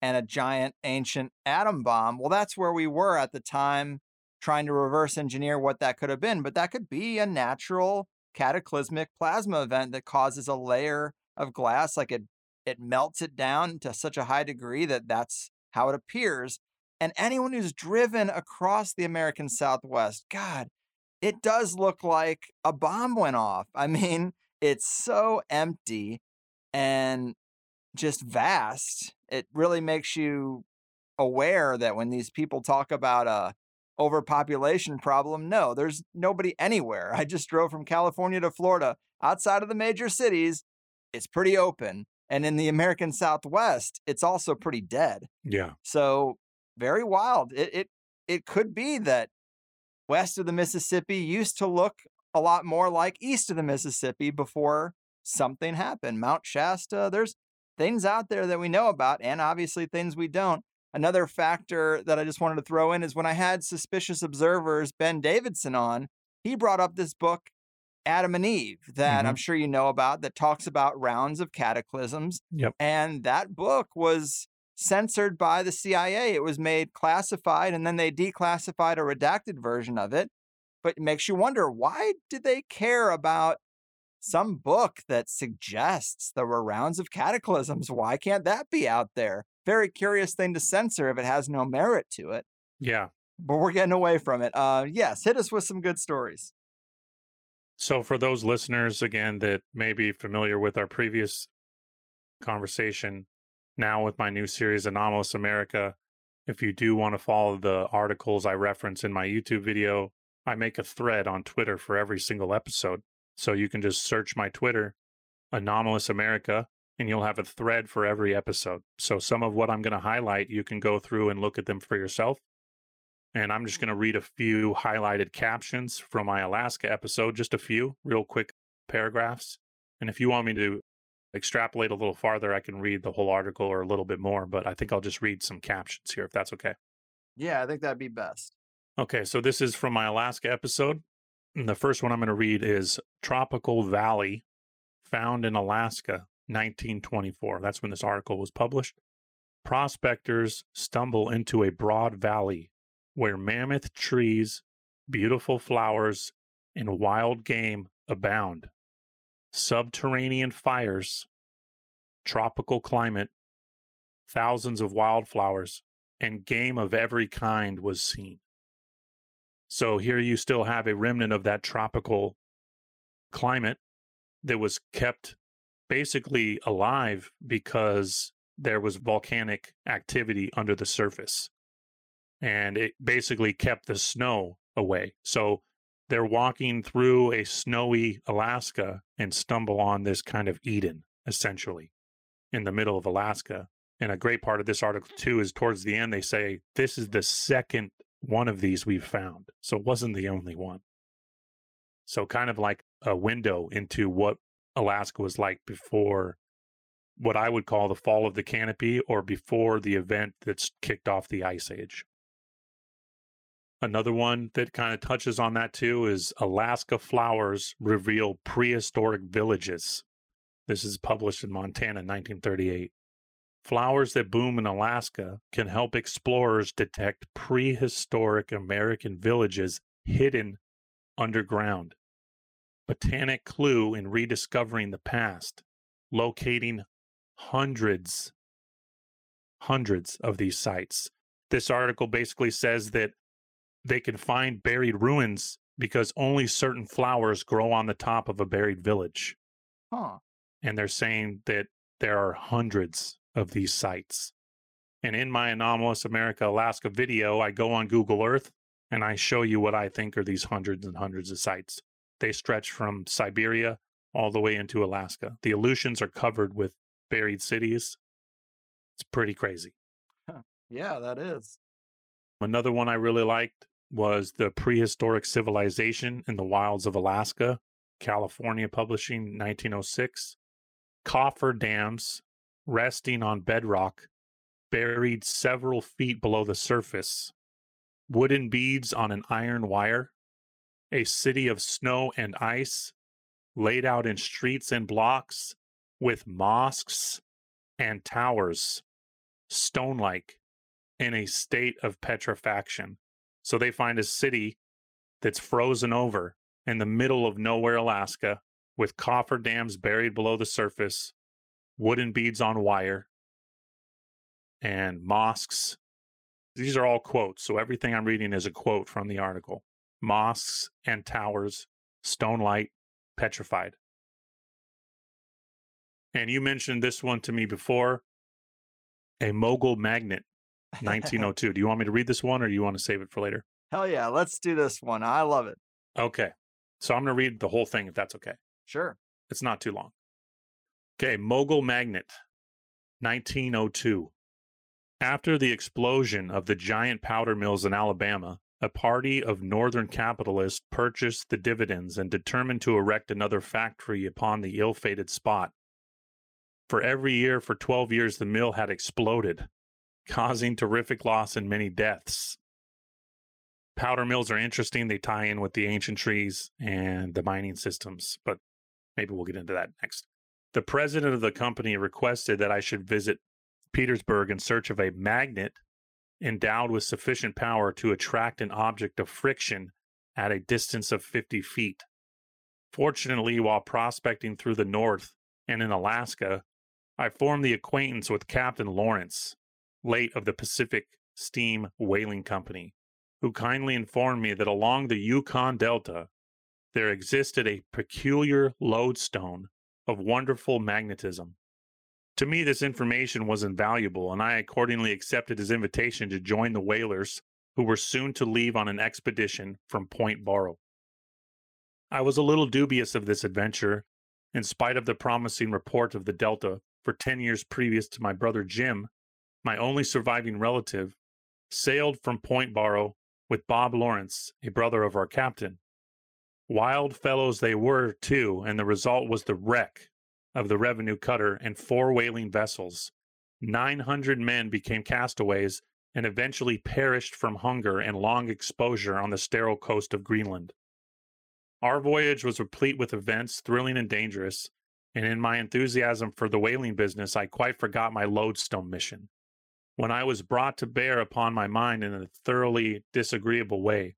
and a giant ancient atom bomb. Well, that's where we were at the time, trying to reverse engineer what that could have been, but that could be a natural cataclysmic plasma event that causes a layer of glass, like it melts it down to such a high degree that that's how it appears. And anyone who's driven across the American Southwest, God, it does look like a bomb went off. I mean, it's so empty and just vast. It really makes you aware that when these people talk about a overpopulation problem, no, there's nobody anywhere. I just drove from California to Florida. Outside of the major cities, it's pretty open. And in the American Southwest, it's also pretty dead. Yeah. So very wild. It could be that west of the Mississippi used to look a lot more like east of the Mississippi before something happened. Mount Shasta, there's things out there that we know about and obviously things we don't. Another factor that I just wanted to throw in is when I had Suspicious Observers Ben Davidson on, he brought up this book, Adam and Eve, that I'm sure you know about, that talks about rounds of cataclysms. Yep. And that book was censored by the CIA. It was made classified, and then they declassified a redacted version of it. But it makes you wonder, why did they care about some book that suggests there were rounds of cataclysms? Why can't that be out there? Very curious thing to censor if it has no merit to it. Yeah. But we're getting away from it. Yes, hit us with some good stories. So for those listeners, again, that may be familiar with our previous conversation, now with my new series, Anomalous America, if you do want to follow the articles I reference in my YouTube video, I make a thread on Twitter for every single episode. So you can just search my Twitter, Anomalous America, and you'll have a thread for every episode. So some of what I'm going to highlight, you can go through and look at them for yourself. And I'm just going to read a few highlighted captions from my Alaska episode, just a few real quick paragraphs. And if you want me to extrapolate a little farther, I can read the whole article or a little bit more, but I think I'll just read some captions here if that's okay. Yeah, I think that'd be best. Okay, so this is from my Alaska episode. And the first one I'm going to read is Tropical Valley Found in Alaska, 1924. That's when this article was published. Prospectors stumble into a broad valley where mammoth trees, beautiful flowers, and wild game abound. Subterranean fires, tropical climate, thousands of wildflowers, and game of every kind was seen. So here you still have a remnant of that tropical climate that was kept basically alive because there was volcanic activity under the surface. And it basically kept the snow away. So they're walking through a snowy Alaska and stumble on this kind of Eden, essentially, in the middle of Alaska. And a great part of this article, too, is towards the end, they say, this is the second one of these we've found. So it wasn't the only one. So kind of like a window into what Alaska was like before what I would call the fall of the canopy, or before the event that's kicked off the ice age. Another one that kind of touches on that too is Alaska Flowers Reveal Prehistoric Villages. This is published in Montana, 1938. Flowers that bloom in Alaska can help explorers detect prehistoric American villages hidden underground. Botanic clue in rediscovering the past, locating hundreds of these sites. This article basically says that they can find buried ruins because only certain flowers grow on the top of a buried village. Huh. And they're saying that there are hundreds of these sites. And in my Anomalous America, Alaska video, I go on Google Earth and I show you what I think are these hundreds and hundreds of sites. They stretch from Siberia all the way into Alaska. The Aleutians are covered with buried cities. It's pretty crazy. Huh. Yeah, that is. Another one I really liked was The Prehistoric Civilization in the Wilds of Alaska, California Publishing, 1906. Coffer dams resting on bedrock, buried several feet below the surface. Wooden beads on an iron wire. A city of snow and ice, laid out in streets and blocks, with mosques and towers, stone-like, in a state of petrifaction. So they find a city that's frozen over in the middle of nowhere, Alaska, with coffer dams buried below the surface, wooden beads on wire, and mosques. These are all quotes, so everything I'm reading is a quote from the article. Mosques and towers, stone light, petrified. And you mentioned this one to me before, a mogul magnet, 1902. Do you want me to read this one, or do you want to save it for later? Hell yeah, let's do this one. I love it. Okay, so I'm going to read the whole thing if that's okay. Sure. It's not too long. Okay, mogul magnet, 1902. After the explosion of the giant powder mills in Alabama, a party of northern capitalists purchased the dividends and determined to erect another factory upon the ill-fated spot. For every year for 12 years, the mill had exploded, causing terrific loss and many deaths. Powder mills are interesting. They tie in with the ancient trees and the mining systems, but maybe we'll get into that next. The president of the company requested that I should visit Petersburg in search of a magnet endowed with sufficient power to attract an object of friction at a distance of 50 feet. Fortunately, while prospecting through the north and in Alaska, I formed the acquaintance with Captain Lawrence, late of the Pacific Steam Whaling Company, who kindly informed me that along the Yukon Delta, there existed a peculiar lodestone of wonderful magnetism. To me, this information was invaluable, and I accordingly accepted his invitation to join the whalers who were soon to leave on an expedition from Point Barrow. I was a little dubious of this adventure, in spite of the promising report of the Delta for 10 years previous to my brother Jim, my only surviving relative, sailed from Point Barrow with Bob Lawrence, a brother of our captain. Wild fellows they were, too, and the result was the wreck of the revenue cutter and 4 whaling vessels. 900 men became castaways and eventually perished from hunger and long exposure on the sterile coast of Greenland. Our voyage was replete with events, thrilling and dangerous, and in my enthusiasm for the whaling business, I quite forgot my lodestone mission, when I was brought to bear upon my mind in a thoroughly disagreeable way.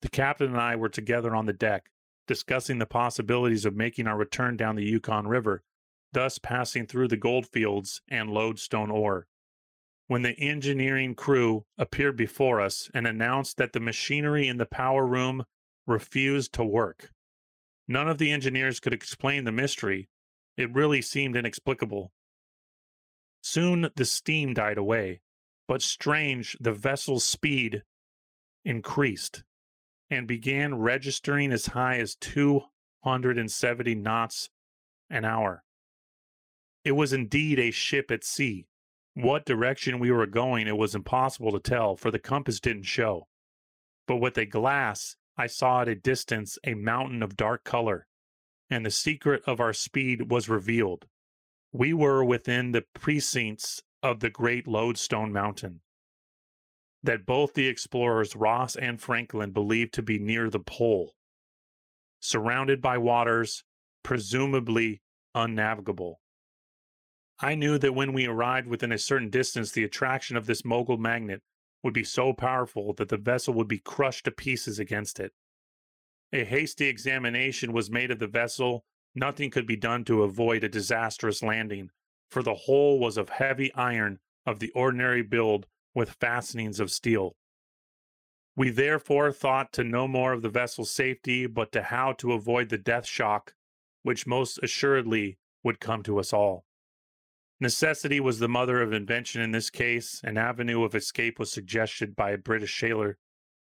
The captain and I were together on the deck, discussing the possibilities of making our return down the Yukon River, thus passing through the gold fields and lodestone ore, when the engineering crew appeared before us and announced that the machinery in the power room refused to work. None of the engineers could explain the mystery. It really seemed inexplicable. Soon the steam died away, but strange, the vessel's speed increased and began registering as high as 270 knots an hour. It was indeed a ship at sea. What direction we were going, it was impossible to tell, for the compass didn't show. But with a glass, I saw at a distance a mountain of dark color, and the secret of our speed was revealed. We were within the precincts of the great Lodestone Mountain, that both the explorers Ross and Franklin believed to be near the pole, surrounded by waters presumably unnavigable. I knew that when we arrived within a certain distance, the attraction of this mogul magnet would be so powerful that the vessel would be crushed to pieces against it. A hasty examination was made of the vessel. Nothing could be done to avoid a disastrous landing, for the hull was of heavy iron of the ordinary build with fastenings of steel. We therefore thought to no more of the vessel's safety, but to how to avoid the death shock, which most assuredly would come to us all. Necessity was the mother of invention in this case. An avenue of escape was suggested by a British sailor,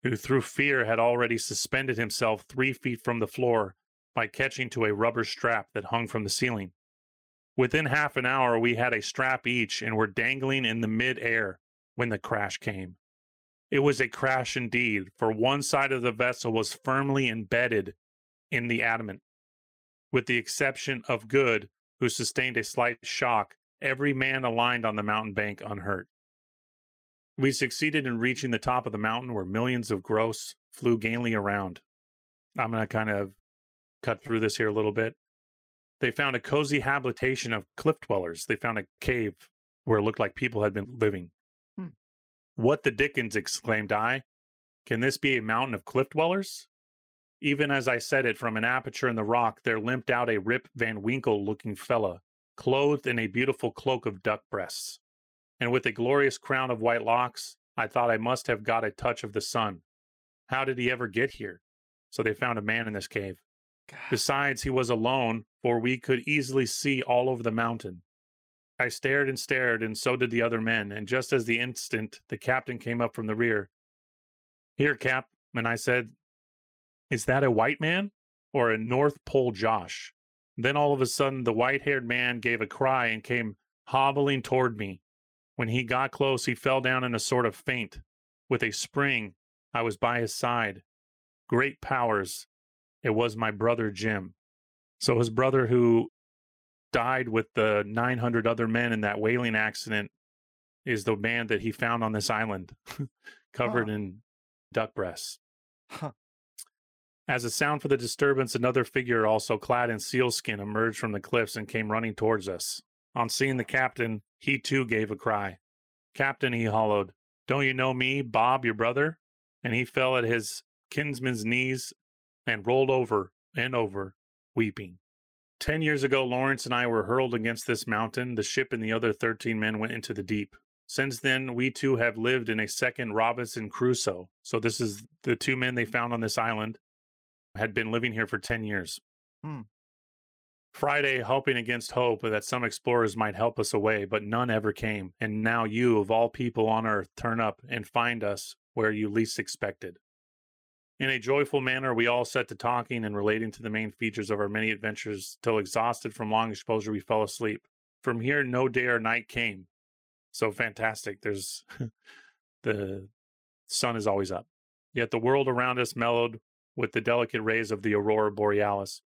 who through fear had already suspended himself 3 feet from the floor by catching to a rubber strap that hung from the ceiling. Within half an hour, we had a strap each and were dangling in the mid-air when the crash came. It was a crash indeed, for one side of the vessel was firmly embedded in the adamant. With the exception of Good, who sustained a slight shock, every man aligned on the mountain bank unhurt. We succeeded in reaching the top of the mountain, where millions of grouse flew gaily around. I'm going to kind of cut through this here a little bit. They found a cozy habitation of cliff dwellers. They found a cave where it looked like people had been living. What the dickens, exclaimed I. Can this be a mountain of cliff dwellers? Even as I said it, from an aperture in the rock, there limped out a Rip Van Winkle-looking fella, clothed in a beautiful cloak of duck breasts. And with a glorious crown of white locks, I thought I must have got a touch of the sun. How did he ever get here? So they found a man in this cave. God. Besides, he was alone, for we could easily see all over the mountain. I stared, and so did the other men, and just as the instant, the captain came up from the rear. Here, Cap, and I said, is that a white man or a North Pole Josh? Then all of a sudden, the white-haired man gave a cry and came hobbling toward me. When he got close, he fell down in a sort of faint. With a spring, I was by his side. Great powers. It was my brother, Jim. So his brother, who died with the 900 other men in that whaling accident, is the man that he found on this island, covered in duck breasts. Huh. As a sound for the disturbance, another figure, also clad in sealskin, emerged from the cliffs and came running towards us. On seeing the captain, he too gave a cry. Captain, he holloed, don't you know me, Bob, your brother? And he fell at his kinsman's knees and rolled over and over, weeping. 10 years ago, Lawrence and I were hurled against this mountain. The ship and the other 13 men went into the deep. Since then, we two have lived in a second Robinson Crusoe. So this is the two men they found on this island, had been living here for 10 years. Hmm. Friday, hoping against hope that some explorers might help us away, but none ever came. And now you, of all people on earth, turn up and find us where you least expected. In a joyful manner, we all set to talking and relating to the main features of our many adventures, till exhausted from long exposure, we fell asleep. From here, no day or night came. So fantastic. There's the sun is always up. Yet the world around us mellowed with the delicate rays of the aurora borealis.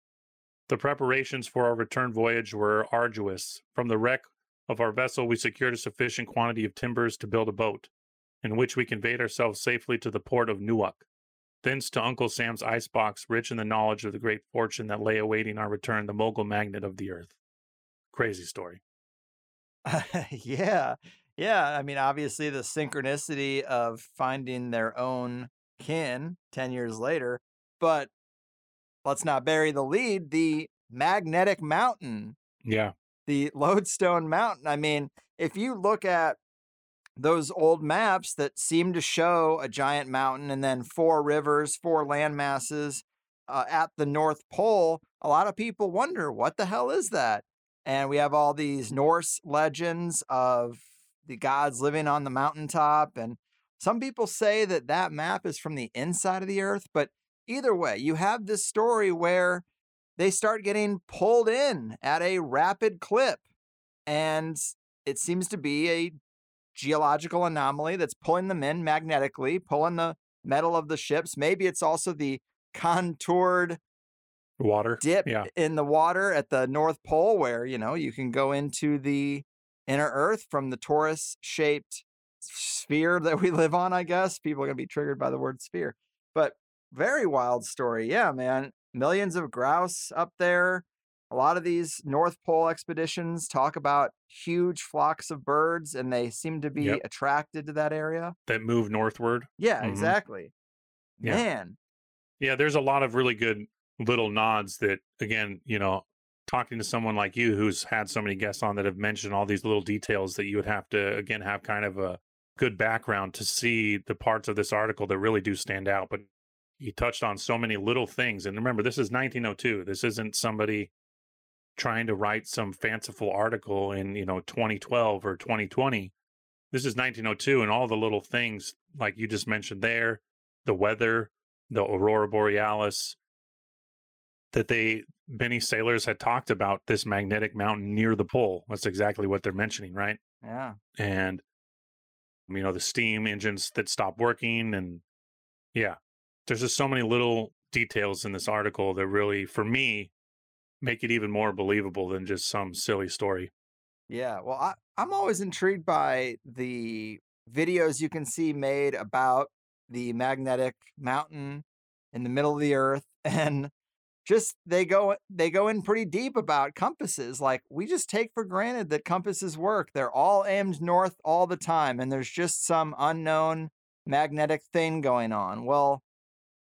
The preparations for our return voyage were arduous. From the wreck of our vessel, we secured a sufficient quantity of timbers to build a boat, in which we conveyed ourselves safely to the port of Newark. Thence to Uncle Sam's icebox, rich in the knowledge of the great fortune that lay awaiting our return, the mogul magnet of the earth. Crazy story. Yeah. I mean, obviously the synchronicity of finding their own kin 10 years later, but let's not bury the lead, the magnetic mountain. Yeah. The Lodestone Mountain. I mean, if you look at those old maps that seem to show a giant mountain and then four rivers, four land masses at the North Pole, a lot of people wonder, what the hell is that? And we have all these Norse legends of the gods living on the mountaintop. And some people say that that map is from the inside of the earth. But either way, you have this story where they start getting pulled in at a rapid clip. And it seems to be a geological anomaly that's pulling them in magnetically, pulling the metal of the ships. Maybe it's also the contoured water dip in the water at the North Pole where, you know, you can go into the inner earth from the torus-shaped sphere that we live on, I guess. People are going to be triggered by the word sphere. But very wild story. Yeah, man. Millions of grouse up there. A lot of these North Pole expeditions talk about huge flocks of birds, and they seem to be attracted to that area. That move northward. Yeah, exactly. Yeah. Man. Yeah, there's a lot of really good little nods that, again, you know, talking to someone like you who's had so many guests on that have mentioned all these little details that you would have to, again, have kind of a good background to see the parts of this article that really do stand out. But you touched on so many little things. And remember, this is 1902. This isn't somebody trying to write some fanciful article in, you know, 2012 or 2020. This is 1902, and all the little things, like you just mentioned there, the weather, the aurora borealis, that many sailors had talked about this magnetic mountain near the pole. That's exactly what they're mentioning, right? Yeah. And, you know, the steam engines that stop working, and there's just so many little details in this article that really, for me, make it even more believable than just some silly story. Yeah, well, I'm always intrigued by the videos you can see made about the magnetic mountain in the middle of the earth, and just they go in pretty deep about compasses. Like, we just take for granted that compasses work. They're all aimed north all the time, and there's just some unknown magnetic thing going on. Well,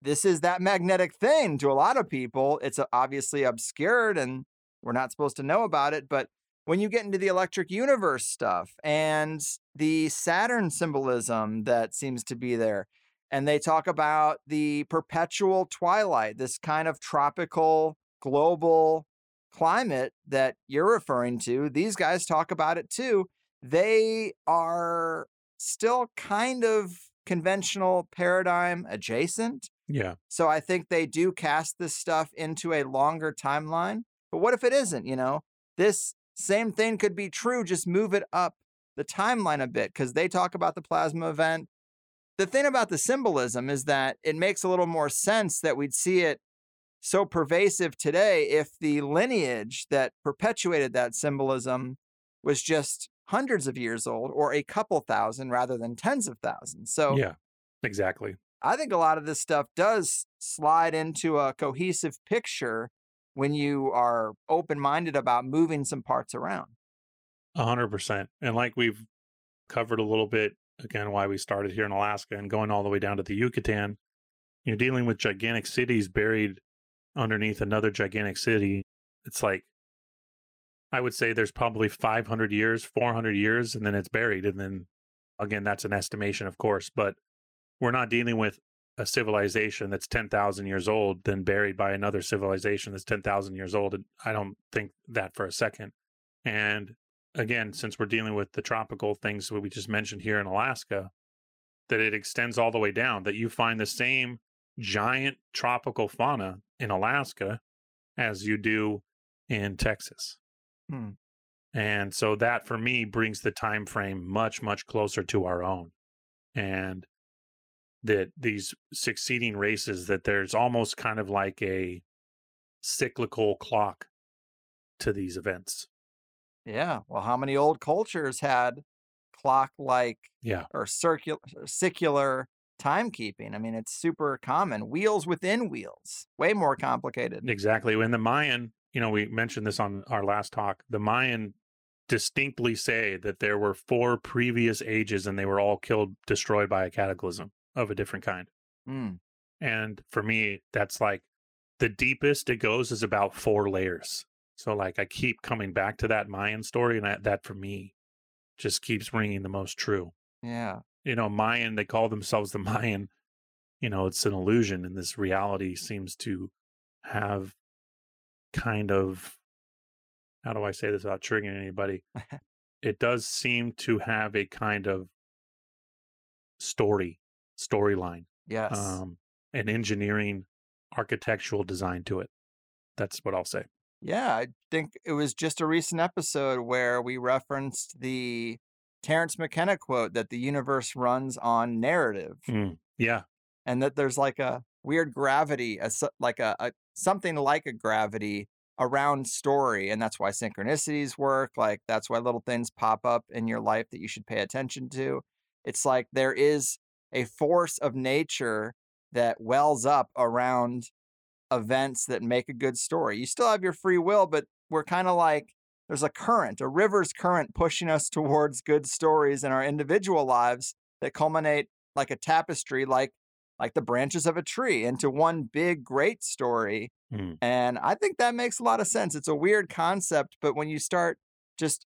this is that magnetic thing to a lot of people. It's obviously obscured and we're not supposed to know about it. But when you get into the electric universe stuff and the Saturn symbolism that seems to be there, and they talk about the perpetual twilight, this kind of tropical global climate that you're referring to, these guys talk about it too. They are still kind of conventional paradigm adjacent. Yeah. So I think they do cast this stuff into a longer timeline. But what if it isn't, you know? This same thing could be true, just move it up the timeline a bit, because they talk about the plasma event. The thing about the symbolism is that it makes a little more sense that we'd see it so pervasive today if the lineage that perpetuated that symbolism was just hundreds of years old or a couple thousand rather than tens of thousands. So yeah, exactly. I think a lot of this stuff does slide into a cohesive picture when you are open-minded about moving some parts around. 100%. And like we've covered a little bit, again, why we started here in Alaska and going all the way down to the Yucatan, you're dealing with gigantic cities buried underneath another gigantic city. It's like, I would say there's probably 500 years, 400 years, and then it's buried. And then, again, that's an estimation, of course, but we're not dealing with a civilization that's 10,000 years old, then buried by another civilization that's 10,000 years old. And I don't think that for a second. And again, since we're dealing with the tropical things that we just mentioned here in Alaska, that it extends all the way down, that you find the same giant tropical fauna in Alaska as you do in Texas. Hmm. And so that, for me, brings the time frame much, much closer to our own. And that these succeeding races, that there's almost kind of like a cyclical clock to these events. Yeah. Well, how many old cultures had clock-like or circular timekeeping? I mean, it's super common. Wheels within wheels. Way more complicated. Exactly. When the Mayan, you know, we mentioned this on our last talk, the Mayan distinctly say that there were 4 previous ages and they were all killed, destroyed by a cataclysm of a different kind. Mm. And for me, that's like the deepest it goes is about 4 layers. So like I keep coming back to that Mayan story, and that for me just keeps ringing the most true. Yeah. You know, Mayan, they call themselves the Mayan. You know, it's an illusion, and this reality seems to have kind of, how do I say this without triggering anybody? It does seem to have a kind of storyline. Yes. And engineering, architectural design to it. That's what I'll say. Yeah, I think it was just a recent episode where we referenced the Terrence McKenna quote that the universe runs on narrative. Mm, yeah. And that there's like a weird gravity, something like a gravity around story. And that's why synchronicities work. Like, that's why little things pop up in your life that you should pay attention to. It's like there is a force of nature that wells up around events that make a good story. You still have your free will, but we're kind of like, there's a current, a river's current pushing us towards good stories in our individual lives that culminate like a tapestry, like the branches of a tree, into one big, great story. Mm. And I think that makes a lot of sense. It's a weird concept, but when you start just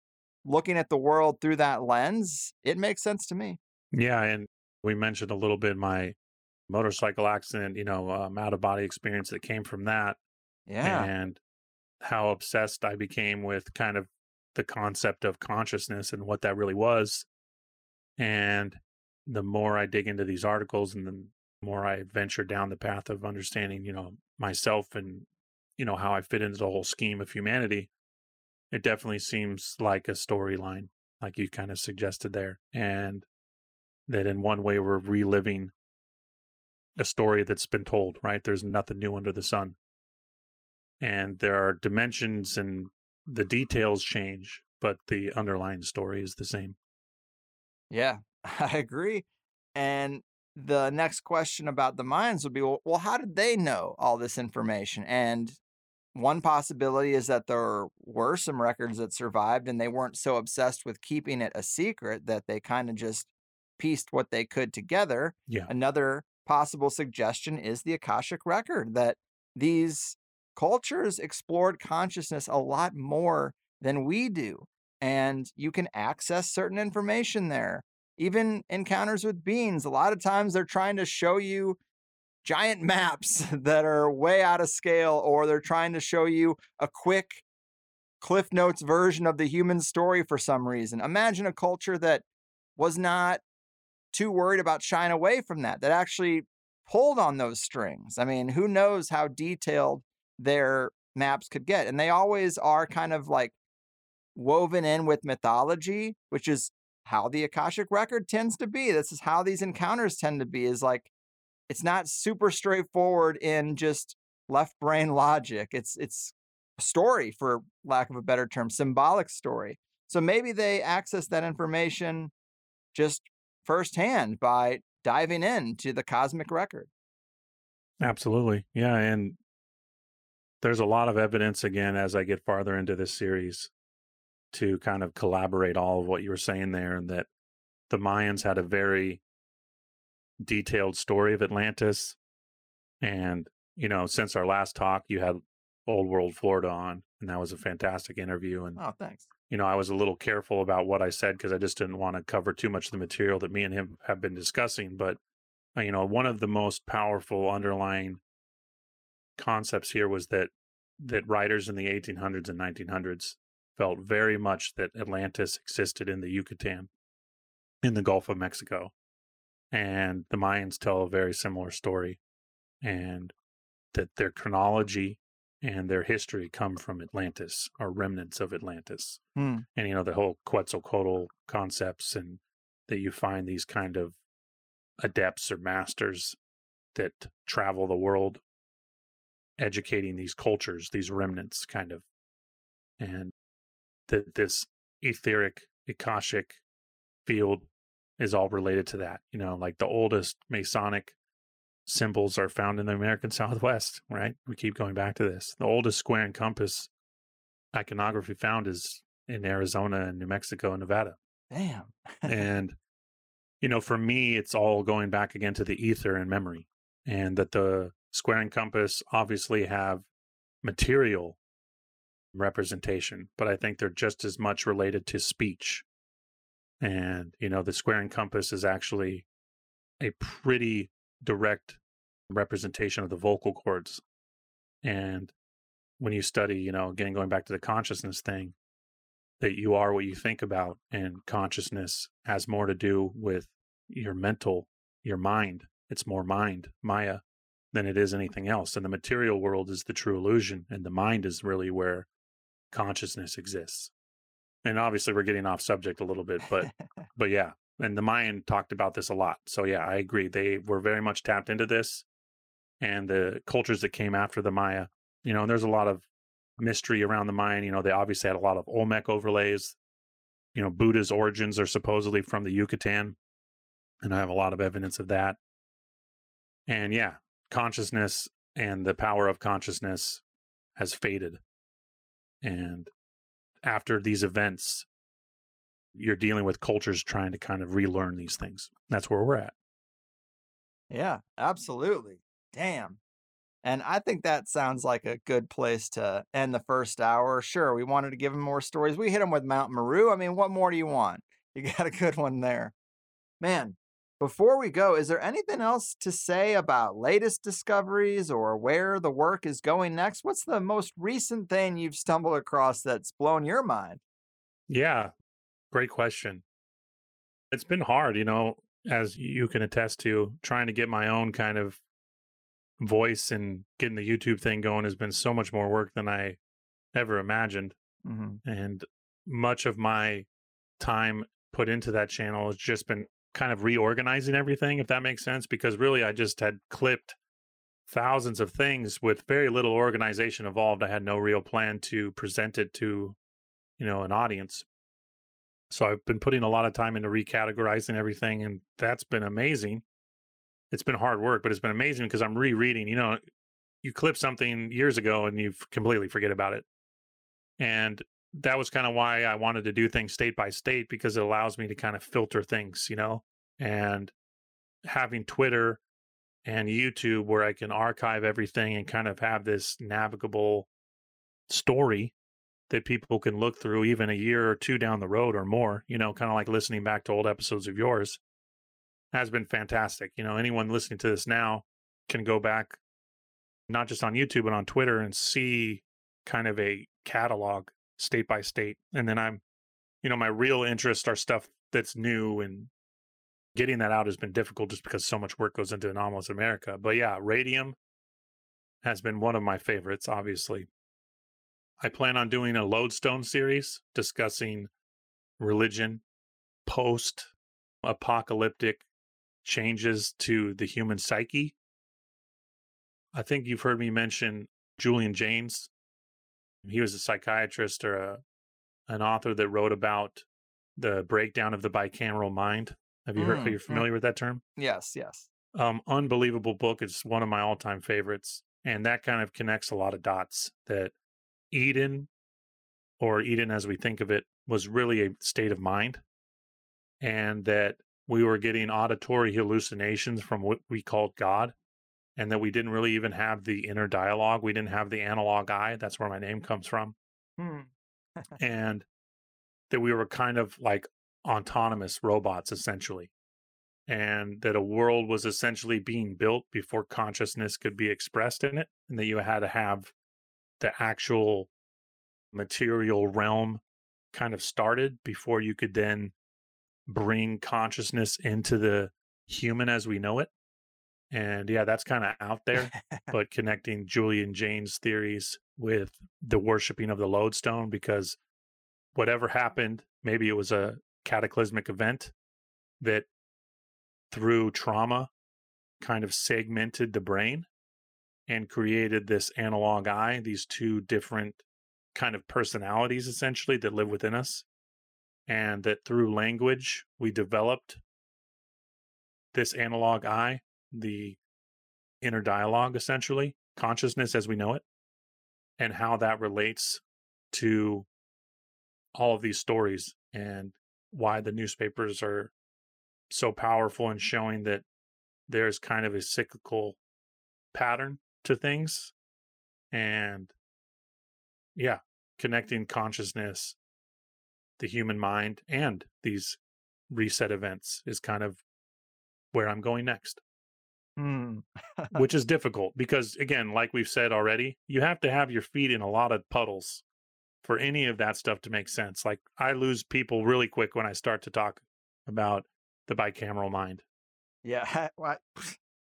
looking at the world through that lens, it makes sense to me. Yeah. And we mentioned a little bit my motorcycle accident, you know, out-of-body experience that came from that. Yeah. And how obsessed I became with kind of the concept of consciousness and what that really was. And the more I dig into these articles and the more I venture down the path of understanding, you know, myself and, you know, how I fit into the whole scheme of humanity, it definitely seems like a storyline, like you kind of suggested there. And that in one way we're reliving a story that's been told, right? There's nothing new under the sun. And there are dimensions and the details change, but the underlying story is the same. Yeah, I agree. And the next question about the Mayans would be, well, how did they know all this information? And one possibility is that there were some records that survived and they weren't so obsessed with keeping it a secret that they kind of just pieced what they could together. Yeah. Another possible suggestion is the Akashic Record, that these cultures explored consciousness a lot more than we do. And you can access certain information there. Even encounters with beings, a lot of times they're trying to show you giant maps that are way out of scale, or they're trying to show you a quick Cliff Notes version of the human story for some reason. Imagine a culture that was not too worried about shying away from that, that actually pulled on those strings. I mean, who knows how detailed their maps could get. And they always are kind of like woven in with mythology, which is how the Akashic Record tends to be. This is how these encounters tend to be, is like, it's not super straightforward in just left brain logic. It's a story, for lack of a better term, symbolic story. So maybe they access that information just firsthand by diving into the cosmic record. Absolutely. Yeah. And there's a lot of evidence, again, as I get farther into this series, to kind of collaborate all of what you were saying there, and that the Mayans had a very detailed story of Atlantis. And, you know, since our last talk, you had Old World Florida on, and that was a fantastic interview. And, oh, thanks. You know, I was a little careful about what I said because I just didn't want to cover too much of the material that me and him have been discussing. But, you know, one of the most powerful underlying concepts here was that writers in the 1800s and 1900s felt very much that Atlantis existed in the Yucatan, in the Gulf of Mexico. And the Mayans tell a very similar story, and that their chronology and their history come from Atlantis, or remnants of Atlantis. Mm. And, you know, the whole Quetzalcoatl concepts, and that you find these kind of adepts or masters that travel the world, educating these cultures, these remnants, kind of. And that this etheric, Akashic field is all related to that. You know, like the oldest Masonic symbols are found in the American Southwest, right? We keep going back to this. The oldest square and compass iconography found is in Arizona and New Mexico and Nevada. Damn. And, you know, for me, it's all going back again to the ether and memory, and that the square and compass obviously have material representation, but I think they're just as much related to speech. And, you know, the square and compass is actually a pretty direct representation of the vocal cords. And when you study, you know, again, going back to the consciousness thing, that you are what you think about, and consciousness has more to do with your mental, your mind. It's more mind, Maya, than it is anything else. And the material world is the true illusion, and the mind is really where consciousness exists. And obviously we're getting off subject a little bit, but yeah. And the Mayan talked about this a lot. So yeah, I agree. They were very much tapped into this, and the cultures that came after the Maya, you know, and there's a lot of mystery around the Mayan. You know, they obviously had a lot of Olmec overlays. You know, Buddha's origins are supposedly from the Yucatan, and I have a lot of evidence of that. And yeah, consciousness and the power of consciousness has faded. And after these events, you're dealing with cultures trying to kind of relearn these things. That's where we're at. Yeah, absolutely. Damn. And I think that sounds like a good place to end the first hour. Sure, we wanted to give him more stories. We hit him with Mount Meru. I mean, what more do you want? You got a good one there. Man, before we go, is there anything else to say about latest discoveries or where the work is going next? What's the most recent thing you've stumbled across that's blown your mind? Yeah. Great question. It's been hard, you know, as you can attest to, trying to get my own kind of voice and getting the YouTube thing going has been so much more work than I ever imagined. Mm-hmm. And much of my time put into that channel has just been kind of reorganizing everything, if that makes sense, because really I just had clipped thousands of things with very little organization involved. I had no real plan to present it to, you know, an audience. So I've been putting a lot of time into recategorizing everything, and that's been amazing. It's been hard work, but it's been amazing because I'm rereading. You know, you clip something years ago and you completely forget about it. And that was kind of why I wanted to do things state by state, because it allows me to kind of filter things, you know, and having Twitter and YouTube where I can archive everything and kind of have this navigable story that people can look through even a year or two down the road or more, you know, kind of like listening back to old episodes of yours has been fantastic. You know, anyone listening to this now can go back, not just on YouTube, but on Twitter and see kind of a catalog state by state. And then I'm, you know, my real interests are stuff that's new, and getting that out has been difficult just because so much work goes into Anomalous America. But yeah, radium has been one of my favorites, obviously. I plan on doing a Lodestone series discussing religion, post-apocalyptic changes to the human psyche. I think you've heard me mention Julian Jaynes. He was a psychiatrist or an author that wrote about the breakdown of the bicameral mind. Have you heard? Are you familiar with that term? Yes, yes. Unbelievable book. It's one of my all-time favorites. And that kind of connects a lot of dots that Eden, or Eden as we think of it, was really a state of mind, and that we were getting auditory hallucinations from what we called God, and that we didn't really even have the inner dialogue. We didn't have the analog eye. That's where my name comes from. And that we were kind of like autonomous robots, essentially, and that a world was essentially being built before consciousness could be expressed in it, and that you had to have the actual material realm kind of started before you could then bring consciousness into the human as we know it. And yeah, that's kind of out there, but connecting Julian Jaynes' theories with the worshiping of the lodestone, because whatever happened, maybe it was a cataclysmic event that through trauma kind of segmented the brain and created this analog eye, these two different kind of personalities, essentially, that live within us. And that through language, we developed this analog eye, the inner dialogue, essentially, consciousness as we know it, and how that relates to all of these stories and why the newspapers are so powerful in showing that there's kind of a cyclical pattern to things. And yeah, connecting consciousness, the human mind, and these reset events is kind of where I'm going next. Which is difficult because, again, like we've said already, you have to have your feet in a lot of puddles for any of that stuff to make sense. Like, I lose people really quick when I start to talk about the bicameral mind. Yeah.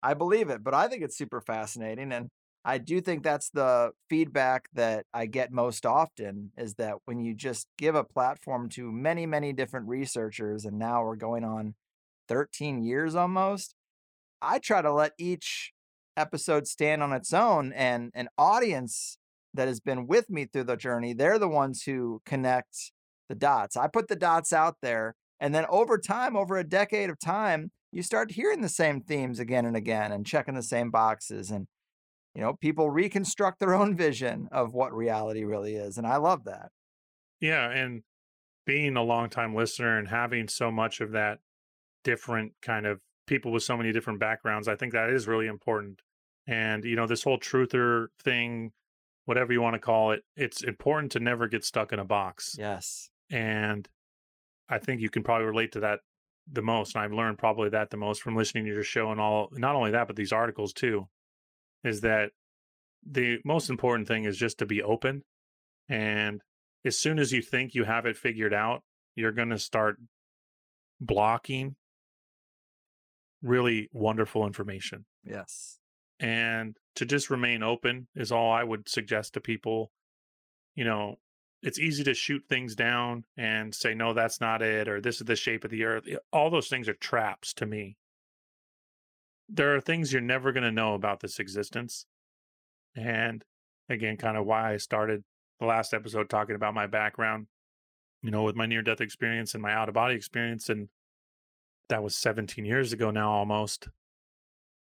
I believe it, but I think it's super fascinating. And I do think that's the feedback that I get most often, is that when you just give a platform to many, many different researchers, and now we're going on 13 years almost, I try to let each episode stand on its own, and an audience that has been with me through the journey, they're the ones who connect the dots. I put the dots out there, and then over time, over a decade of time, you start hearing the same themes again and again, and checking the same boxes, and, you know, people reconstruct their own vision of what reality really is. And I love that. Yeah. And being a longtime listener and having so much of that different kind of people with so many different backgrounds, I think that is really important. And, you know, this whole truther thing, whatever you want to call it, it's important to never get stuck in a box. Yes. And I think you can probably relate to that the most, and I've learned probably that the most from listening to your show, and all, not only that, but these articles too, is that the most important thing is just to be open. And as soon as you think you have it figured out, you're going to start blocking really wonderful information. Yes. And to just remain open is all I would suggest to people. You know, it's easy to shoot things down and say, no, that's not it, or this is the shape of the earth. All those things are traps to me. There are things you're never going to know about this existence. And again, kind of why I started the last episode talking about my background, you know, with my near-death experience and my out-of-body experience. And that was 17 years ago now, almost.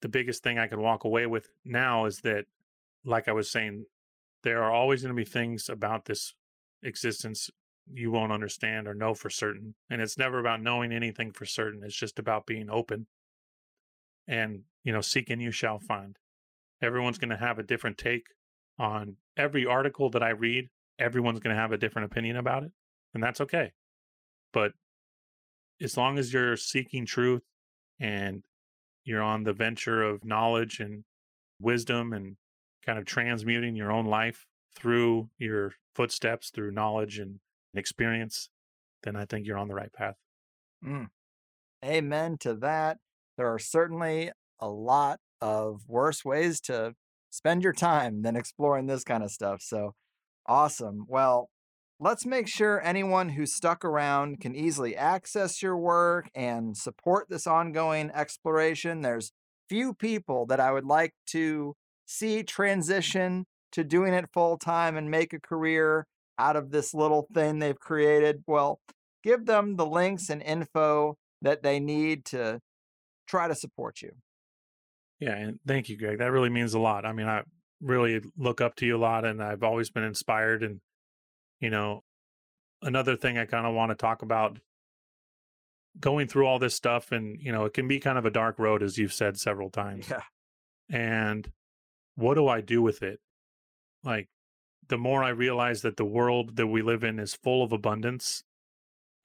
The biggest thing I can walk away with now is that, like I was saying, there are always going to be things about this existence you won't understand or know for certain. And it's never about knowing anything for certain. It's just about being open and, you know, seek and you shall find. Everyone's going to have a different take on every article that I read. Everyone's going to have a different opinion about it, and that's okay. But as long as you're seeking truth and you're on the venture of knowledge and wisdom and kind of transmuting your own life through your footsteps, through knowledge and experience, then I think you're on the right path. Mm. Amen to that. There are certainly a lot of worse ways to spend your time than exploring this kind of stuff. So awesome. Well, let's make sure anyone who stuck around can easily access your work and support this ongoing exploration. There's few people that I would like to see transition to doing it full time and make a career out of this little thing they've created. Well, give them the links and info that they need to try to support you. Yeah, and thank you, Greg. That really means a lot. I mean, I really look up to you a lot, and I've always been inspired. And, you know, another thing I kind of want to talk about, going through all this stuff, and, you know, it can be kind of a dark road, as you've said several times. Yeah. And what do I do with it? Like, the more I realize that the world that we live in is full of abundance,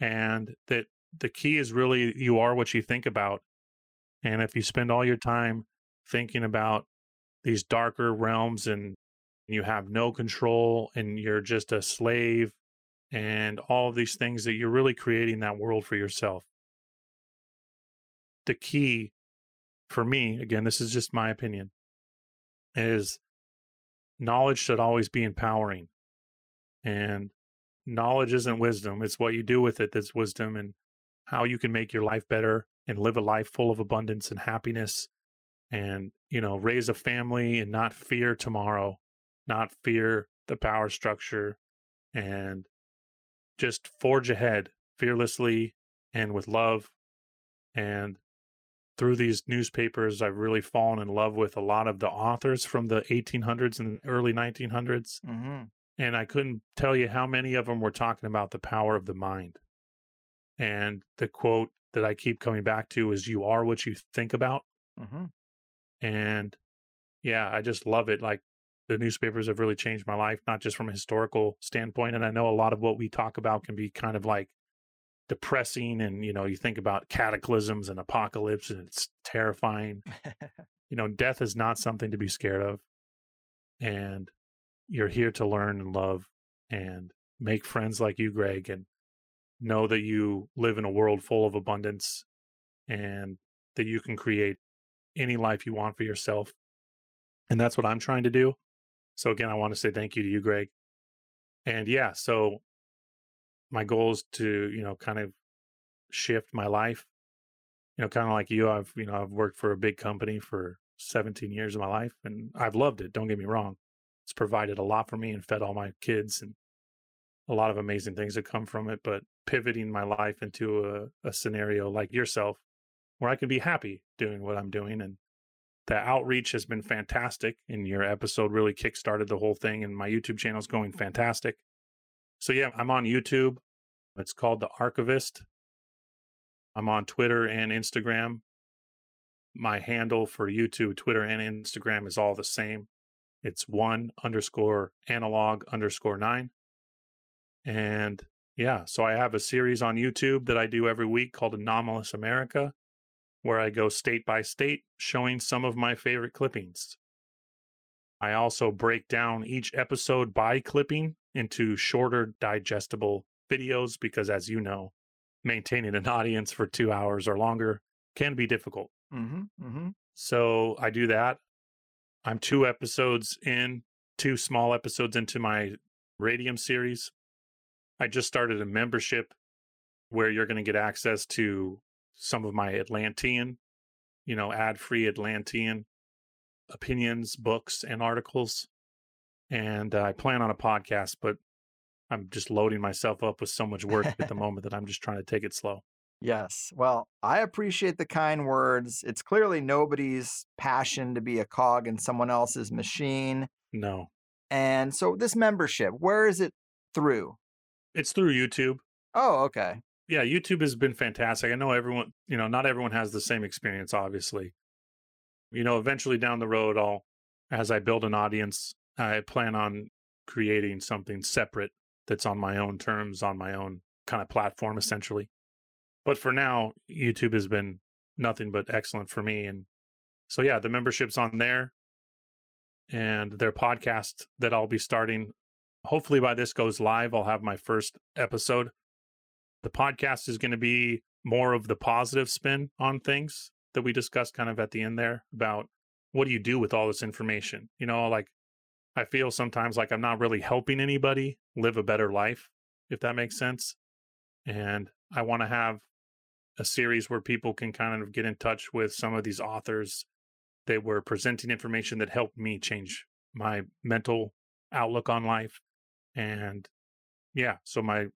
and that the key is really you are what you think about. And if you spend all your time thinking about these darker realms and you have no control and you're just a slave and all of these things, that you're really creating that world for yourself. The key for me, again, this is just my opinion, is knowledge should always be empowering. And knowledge isn't wisdom. It's what you do with it that's wisdom, and how you can make your life better and live a life full of abundance and happiness, and, you know, raise a family and not fear tomorrow, not fear the power structure, and just forge ahead fearlessly and with love. And through these newspapers, I've really fallen in love with a lot of the authors from the 1800s and early 1900s. Mm-hmm. And I couldn't tell you how many of them were talking about the power of the mind. And the quote that I keep coming back to is, you are what you think about. Mm-hmm. And yeah, I just love it. Like, the newspapers have really changed my life, not just from a historical standpoint. And I know a lot of what we talk about can be kind of like depressing. And, you know, you think about cataclysms and apocalypse, and it's terrifying. You know, death is not something to be scared of. And you're here to learn and love and make friends like you, Greg, and know that you live in a world full of abundance and that you can create any life you want for yourself. And that's what I'm trying to do. So again, I want to say thank you to you, Greg. And yeah, so my goal is to, you know, kind of shift my life, you know, kind of like you. I've worked for a big company for 17 years of my life, and I've loved it. Don't get me wrong. It's provided a lot for me and fed all my kids, and a lot of amazing things that come from it. But pivoting my life into a scenario like yourself, where I can be happy doing what I'm doing. And the outreach has been fantastic, and your episode really kickstarted the whole thing, and my YouTube channel is going fantastic. So yeah, I'm on YouTube. It's called The Archivist. I'm on Twitter and Instagram. My handle for YouTube, Twitter, and Instagram is all the same. It's 1_analog_9. And yeah, so I have a series on YouTube that I do every week called Anomalous America, where I go state by state showing some of my favorite clippings. I also break down each episode by clipping into shorter, digestible videos, because, as you know, maintaining an audience for 2 hours or longer can be difficult. Mm-hmm, mm-hmm. So I do that. I'm 2 small episodes into my Radium series. I just started a membership where you're going to get access to some of my Atlantean, you know, ad-free Atlantean opinions, books, and articles. And I plan on a podcast, but I'm just loading myself up with so much work at the moment that I'm just trying to take it slow. Yes. Well, I appreciate the kind words. It's clearly nobody's passion to be a cog in someone else's machine. No. And so this membership, where is it through? It's through YouTube. Oh, okay. Yeah, YouTube has been fantastic. I know everyone, you know, not everyone has the same experience, obviously. you know, eventually down the road, as I build an audience, I plan on creating something separate that's on my own terms, on my own kind of platform, essentially. But for now, YouTube has been nothing but excellent for me. And so, yeah, the membership's on there and their podcast that I'll be starting. Hopefully by this goes live, I'll have my first episode. The podcast is going to be more of the positive spin on things that we discussed kind of at the end there about what do you do with all this information? You know, like I feel sometimes like I'm not really helping anybody live a better life, if that makes sense. And I want to have a series where people can kind of get in touch with some of these authors that were presenting information that helped me change my mental outlook on life. And yeah, so my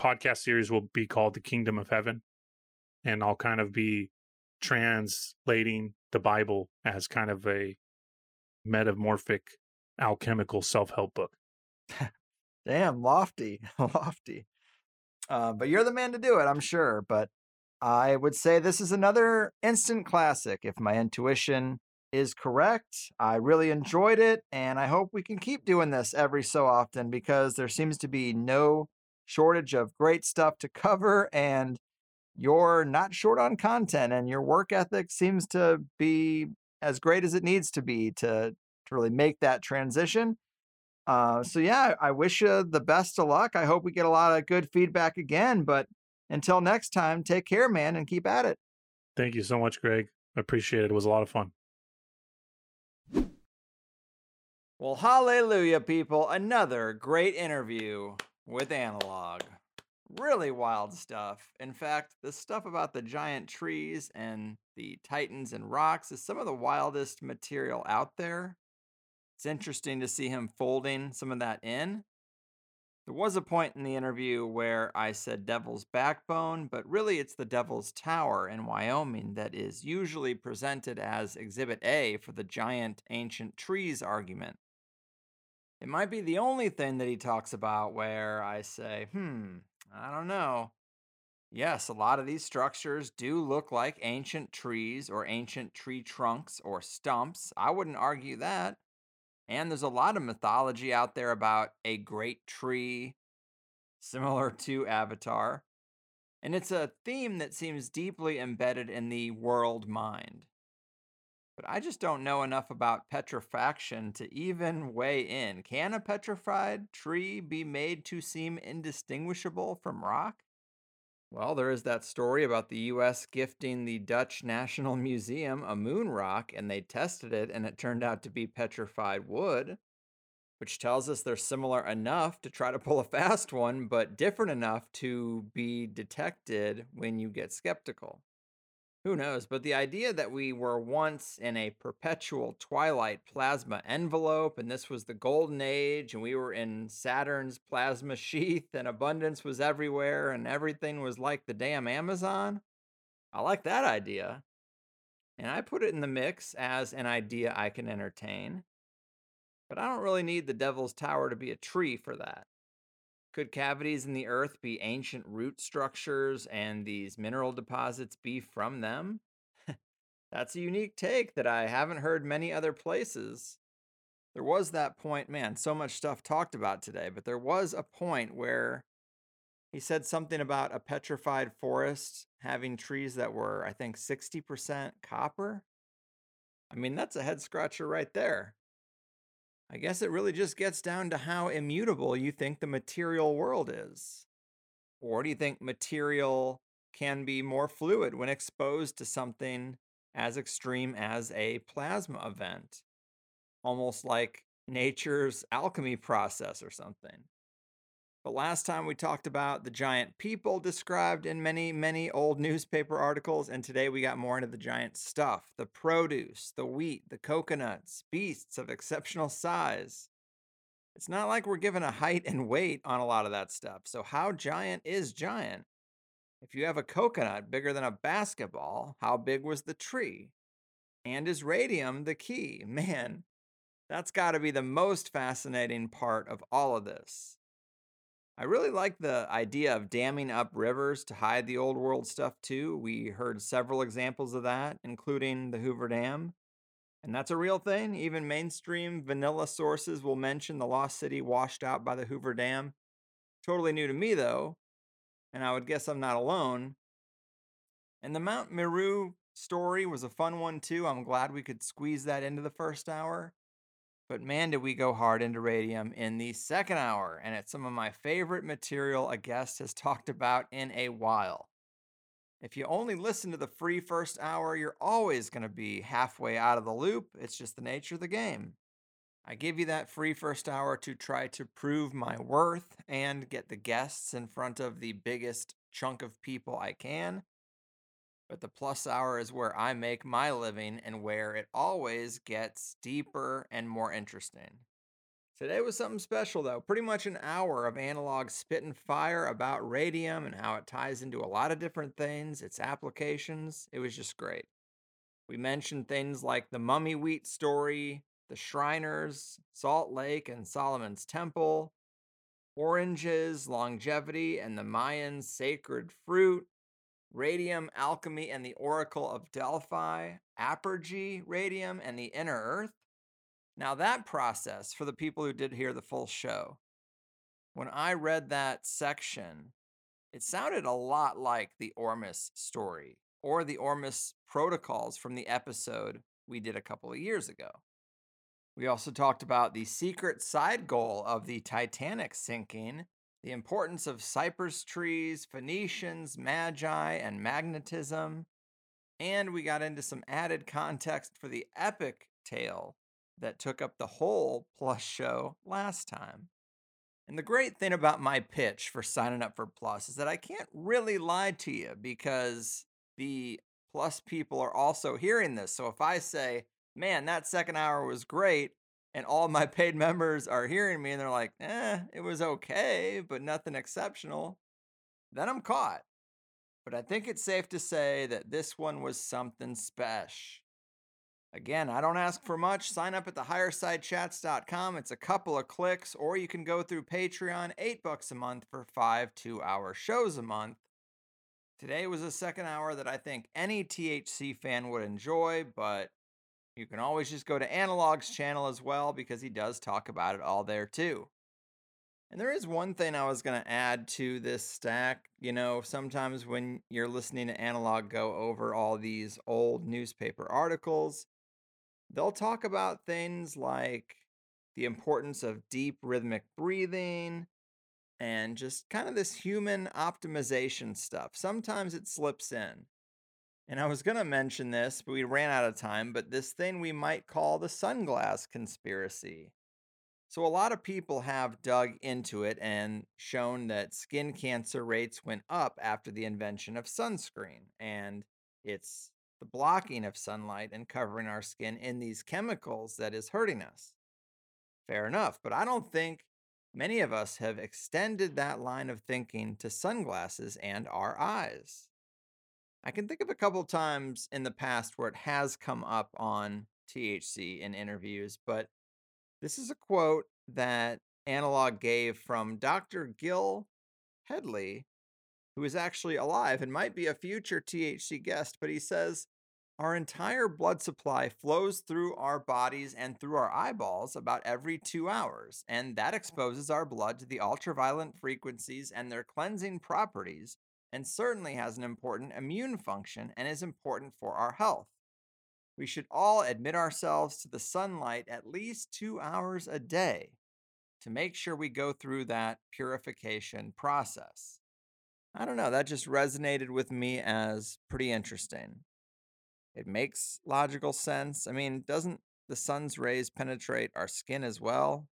podcast series will be called The Kingdom of Heaven. And I'll kind of be translating the Bible as kind of a metamorphic alchemical self-help book. Damn, lofty, lofty. But you're the man to do it, I'm sure. But I would say this is another instant classic. If my intuition is correct, I really enjoyed it. And I hope we can keep doing this every so often because there seems to be no shortage of great stuff to cover. And you're not short on content and your work ethic seems to be as great as it needs to be to really make that transition. So yeah, I wish you the best of luck. I hope we get a lot of good feedback again, but until next time, take care, man, and keep at it. Thank you so much, Greg. I appreciate it. It was a lot of fun. Well, hallelujah, people. Another great interview with Analog. Really wild stuff. In fact, the stuff about the giant trees and the titans and rocks is some of the wildest material out there. It's interesting to see him folding some of that in. There was a point in the interview where I said Devil's Backbone, but really it's the Devil's Tower in Wyoming that is usually presented as Exhibit A for the giant ancient trees argument. It might be the only thing that he talks about where I say, I don't know. Yes, a lot of these structures do look like ancient trees or ancient tree trunks or stumps. I wouldn't argue that. And there's a lot of mythology out there about a great tree, similar to Avatar. And it's a theme that seems deeply embedded in the world mind. But I just don't know enough about petrifaction to even weigh in. Can a petrified tree be made to seem indistinguishable from rock? Well, there is that story about the U.S. gifting the Dutch National Museum a moon rock, and they tested it, and it turned out to be petrified wood, which tells us they're similar enough to try to pull a fast one, but different enough to be detected when you get skeptical. Who knows? But the idea that we were once in a perpetual twilight plasma envelope, and this was the golden age, and we were in Saturn's plasma sheath, and abundance was everywhere, and everything was like the damn Amazon. I like that idea. And I put it in the mix as an idea I can entertain. But I don't really need the Devil's Tower to be a tree for that. Could cavities in the earth be ancient root structures and these mineral deposits be from them? That's a unique take that I haven't heard many other places. There was that point, man, so much stuff talked about today, but there was a point where he said something about a petrified forest having trees that were, I think, 60% copper. I mean, that's a head scratcher right there. I guess it really just gets down to how immutable you think the material world is. Or do you think material can be more fluid when exposed to something as extreme as a plasma event? Almost like nature's alchemy process or something. But last time we talked about the giant people described in many, many old newspaper articles, and today we got more into the giant stuff, the produce, the wheat, the coconuts, beasts of exceptional size. It's not like we're given a height and weight on a lot of that stuff, so how giant is giant? If you have a coconut bigger than a basketball, how big was the tree? And is radium the key? Man, that's got to be the most fascinating part of all of this. I really like the idea of damming up rivers to hide the old world stuff too. We heard several examples of that, including the Hoover Dam. And that's a real thing. Even mainstream vanilla sources will mention the lost city washed out by the Hoover Dam. Totally new to me, though, and I would guess I'm not alone. And the Mount Meru story was a fun one, too. I'm glad we could squeeze that into the first hour. But man, did we go hard into radium in the second hour, and it's some of my favorite material a guest has talked about in a while. If you only listen to the free first hour, you're always going to be halfway out of the loop. It's just the nature of the game. I give you that free first hour to try to prove my worth and get the guests in front of the biggest chunk of people I can. But the plus hour is where I make my living and where it always gets deeper and more interesting. Today was something special, though. Pretty much an hour of Analog spit and fire about radium and how it ties into a lot of different things, its applications. It was just great. We mentioned things like the mummy wheat story, the Shriners, Salt Lake and Solomon's Temple, oranges, longevity, and the Mayan sacred fruit, radium, alchemy, and the Oracle of Delphi, apergy, radium, and the inner earth. Now that process, for the people who did hear the full show, when I read that section, it sounded a lot like the Ormus story or the Ormus protocols from the episode we did a couple of years ago. We also talked about the secret side goal of the Titanic sinking, the importance of cypress trees, Phoenicians, magi, and magnetism, and we got into some added context for the epic tale that took up the whole Plus show last time. And the great thing about my pitch for signing up for Plus is that I can't really lie to you because the Plus people are also hearing this. So if I say, man, that second hour was great, and all my paid members are hearing me and they're like, it was okay, but nothing exceptional, then I'm caught. But I think it's safe to say that this one was something special. Again, I don't ask for much. Sign up at thehighersidechats.com. It's a couple of clicks, or you can go through Patreon, $8 a month for 5 two-hour shows a month. Today was a second hour that I think any THC fan would enjoy, but you can always just go to Analog's channel as well because he does talk about it all there too. And there is one thing I was going to add to this stack. You know, sometimes when you're listening to Analog go over all these old newspaper articles, they'll talk about things like the importance of deep rhythmic breathing and just kind of this human optimization stuff. Sometimes it slips in. And I was going to mention this, but we ran out of time, but this thing we might call the sunglass conspiracy. So a lot of people have dug into it and shown that skin cancer rates went up after the invention of sunscreen. And it's the blocking of sunlight and covering our skin in these chemicals that is hurting us. Fair enough, but I don't think many of us have extended that line of thinking to sunglasses and our eyes. I can think of a couple times in the past where it has come up on THC in interviews, but this is a quote that Analog gave from Dr. Gil Headley, who is actually alive and might be a future THC guest, but he says, "Our entire blood supply flows through our bodies and through our eyeballs about every 2 hours, and that exposes our blood to the ultraviolet frequencies and their cleansing properties, and certainly has an important immune function and is important for our health. We should all admit ourselves to the sunlight at least 2 hours a day to make sure we go through that purification process." I don't know, that just resonated with me as pretty interesting. It makes logical sense. I mean, doesn't the sun's rays penetrate our skin as well?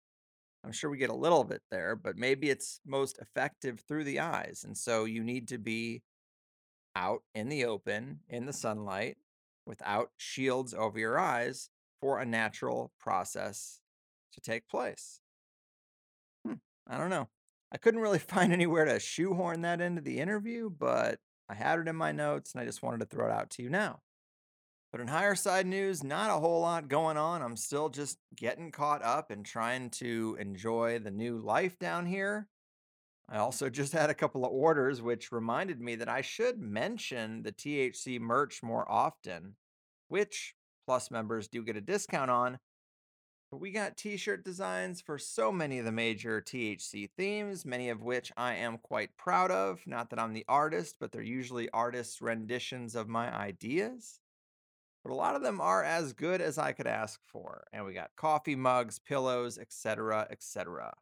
I'm sure we get a little of it there, but maybe it's most effective through the eyes. And so you need to be out in the open, in the sunlight, without shields over your eyes for a natural process to take place. I don't know. I couldn't really find anywhere to shoehorn that into the interview, but I had it in my notes and I just wanted to throw it out to you now. But in higher side news, not a whole lot going on. I'm still just getting caught up and trying to enjoy the new life down here. I also just had a couple of orders, which reminded me that I should mention the THC merch more often, which Plus members do get a discount on. We got t-shirt designs for so many of the major THC themes, many of which I am quite proud of. Not that I'm the artist, but they're usually artists' renditions of my ideas. But a lot of them are as good as I could ask for. And we got coffee mugs, pillows, etc., etc.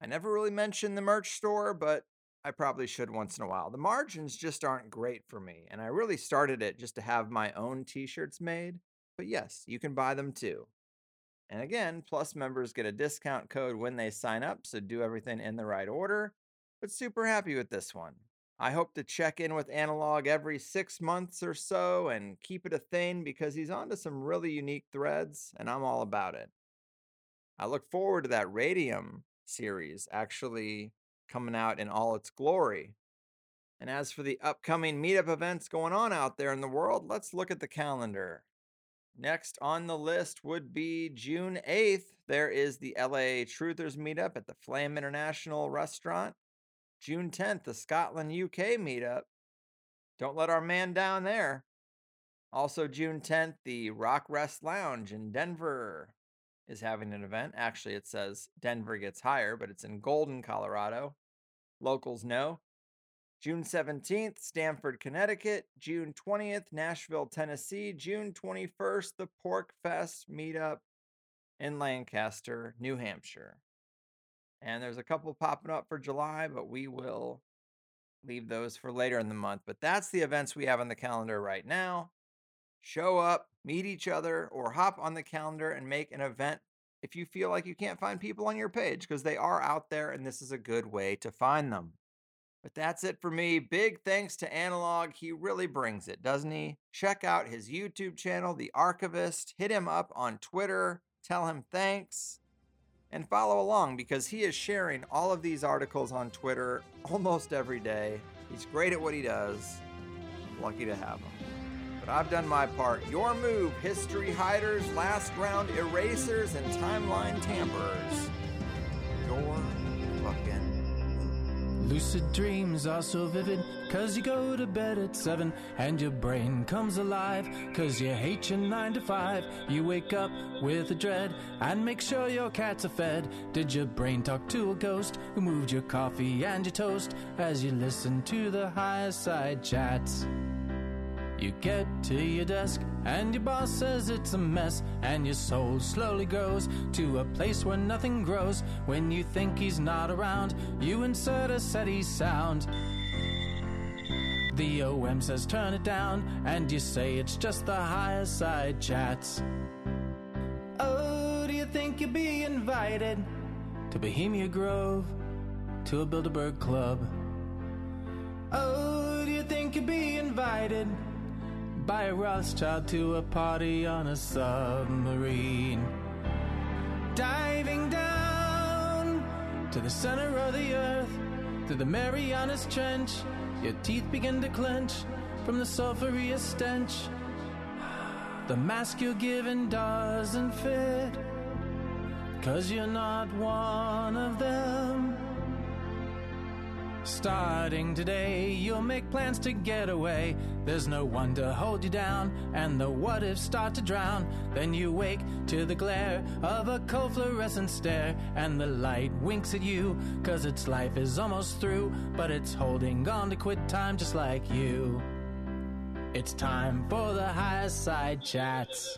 I never really mentioned the merch store, but I probably should once in a while. The margins just aren't great for me, and I really started it just to have my own t-shirts made. But yes, you can buy them too. And again, Plus members get a discount code when they sign up, so do everything in the right order. But super happy with this one. I hope to check in with Analog every 6 months or so and keep it a thing because he's onto some really unique threads, and I'm all about it. I look forward to that Radium series actually coming out in all its glory. And as for the upcoming meetup events going on out there in the world, let's look at the calendar. Next on the list would be June 8th. There is the LA Truthers meetup at the Flame International Restaurant. June 10th, the Scotland, UK meetup. Don't let our man down there. Also June 10th, the Rock Rest Lounge in Denver is having an event. Actually, it says Denver Gets Higher, but it's in Golden, Colorado. Locals know. June 17th, Stamford, Connecticut. June 20th, Nashville, Tennessee. June 21st, the Pork Fest meetup in Lancaster, New Hampshire. And there's a couple popping up for July, but we will leave those for later in the month. But that's the events we have on the calendar right now. Show up, meet each other, or hop on the calendar and make an event if you feel like you can't find people on your page, because they are out there and this is a good way to find them. But that's it for me. Big thanks to Analog. He really brings it, doesn't he? Check out his YouTube channel, The Archivist. Hit him up on Twitter. Tell him thanks. And follow along because he is sharing all of these articles on Twitter almost every day. He's great at what he does. Lucky to have him. But I've done my part. Your move, history hiders, last round erasers, and timeline tamperers. Your fucking... Lucid dreams are so vivid, cause you go to bed at 7, and your brain comes alive, cause you hate your 9 to 5. You wake up with a dread, and make sure your cats are fed. Did your brain talk to a ghost, who moved your coffee and your toast, as you listen to the Higher Side Chats? You get to your desk, and your boss says it's a mess, and your soul slowly grows to a place where nothing grows. When you think he's not around, you insert a SETI sound. The OM says turn it down, and you say it's just the Higher Side Chats. Oh, do you think you'll be invited to Bohemia Grove, to a Bilderberg Club? Oh, do you think you'll be invited by a Rothschild to a party on a submarine? Diving down to the center of the earth, through the Marianas Trench, your teeth begin to clench from the sulfurious stench. The mask you're given doesn't fit, cause you're not one of them. Starting today, you'll make plans to get away. There's no one to hold you down, and the what-ifs start to drown. Then you wake to the glare of a cold fluorescent stare, and the light winks at you, cause its life is almost through, but it's holding on to quit time just like you. It's time for the Higher Side Chats.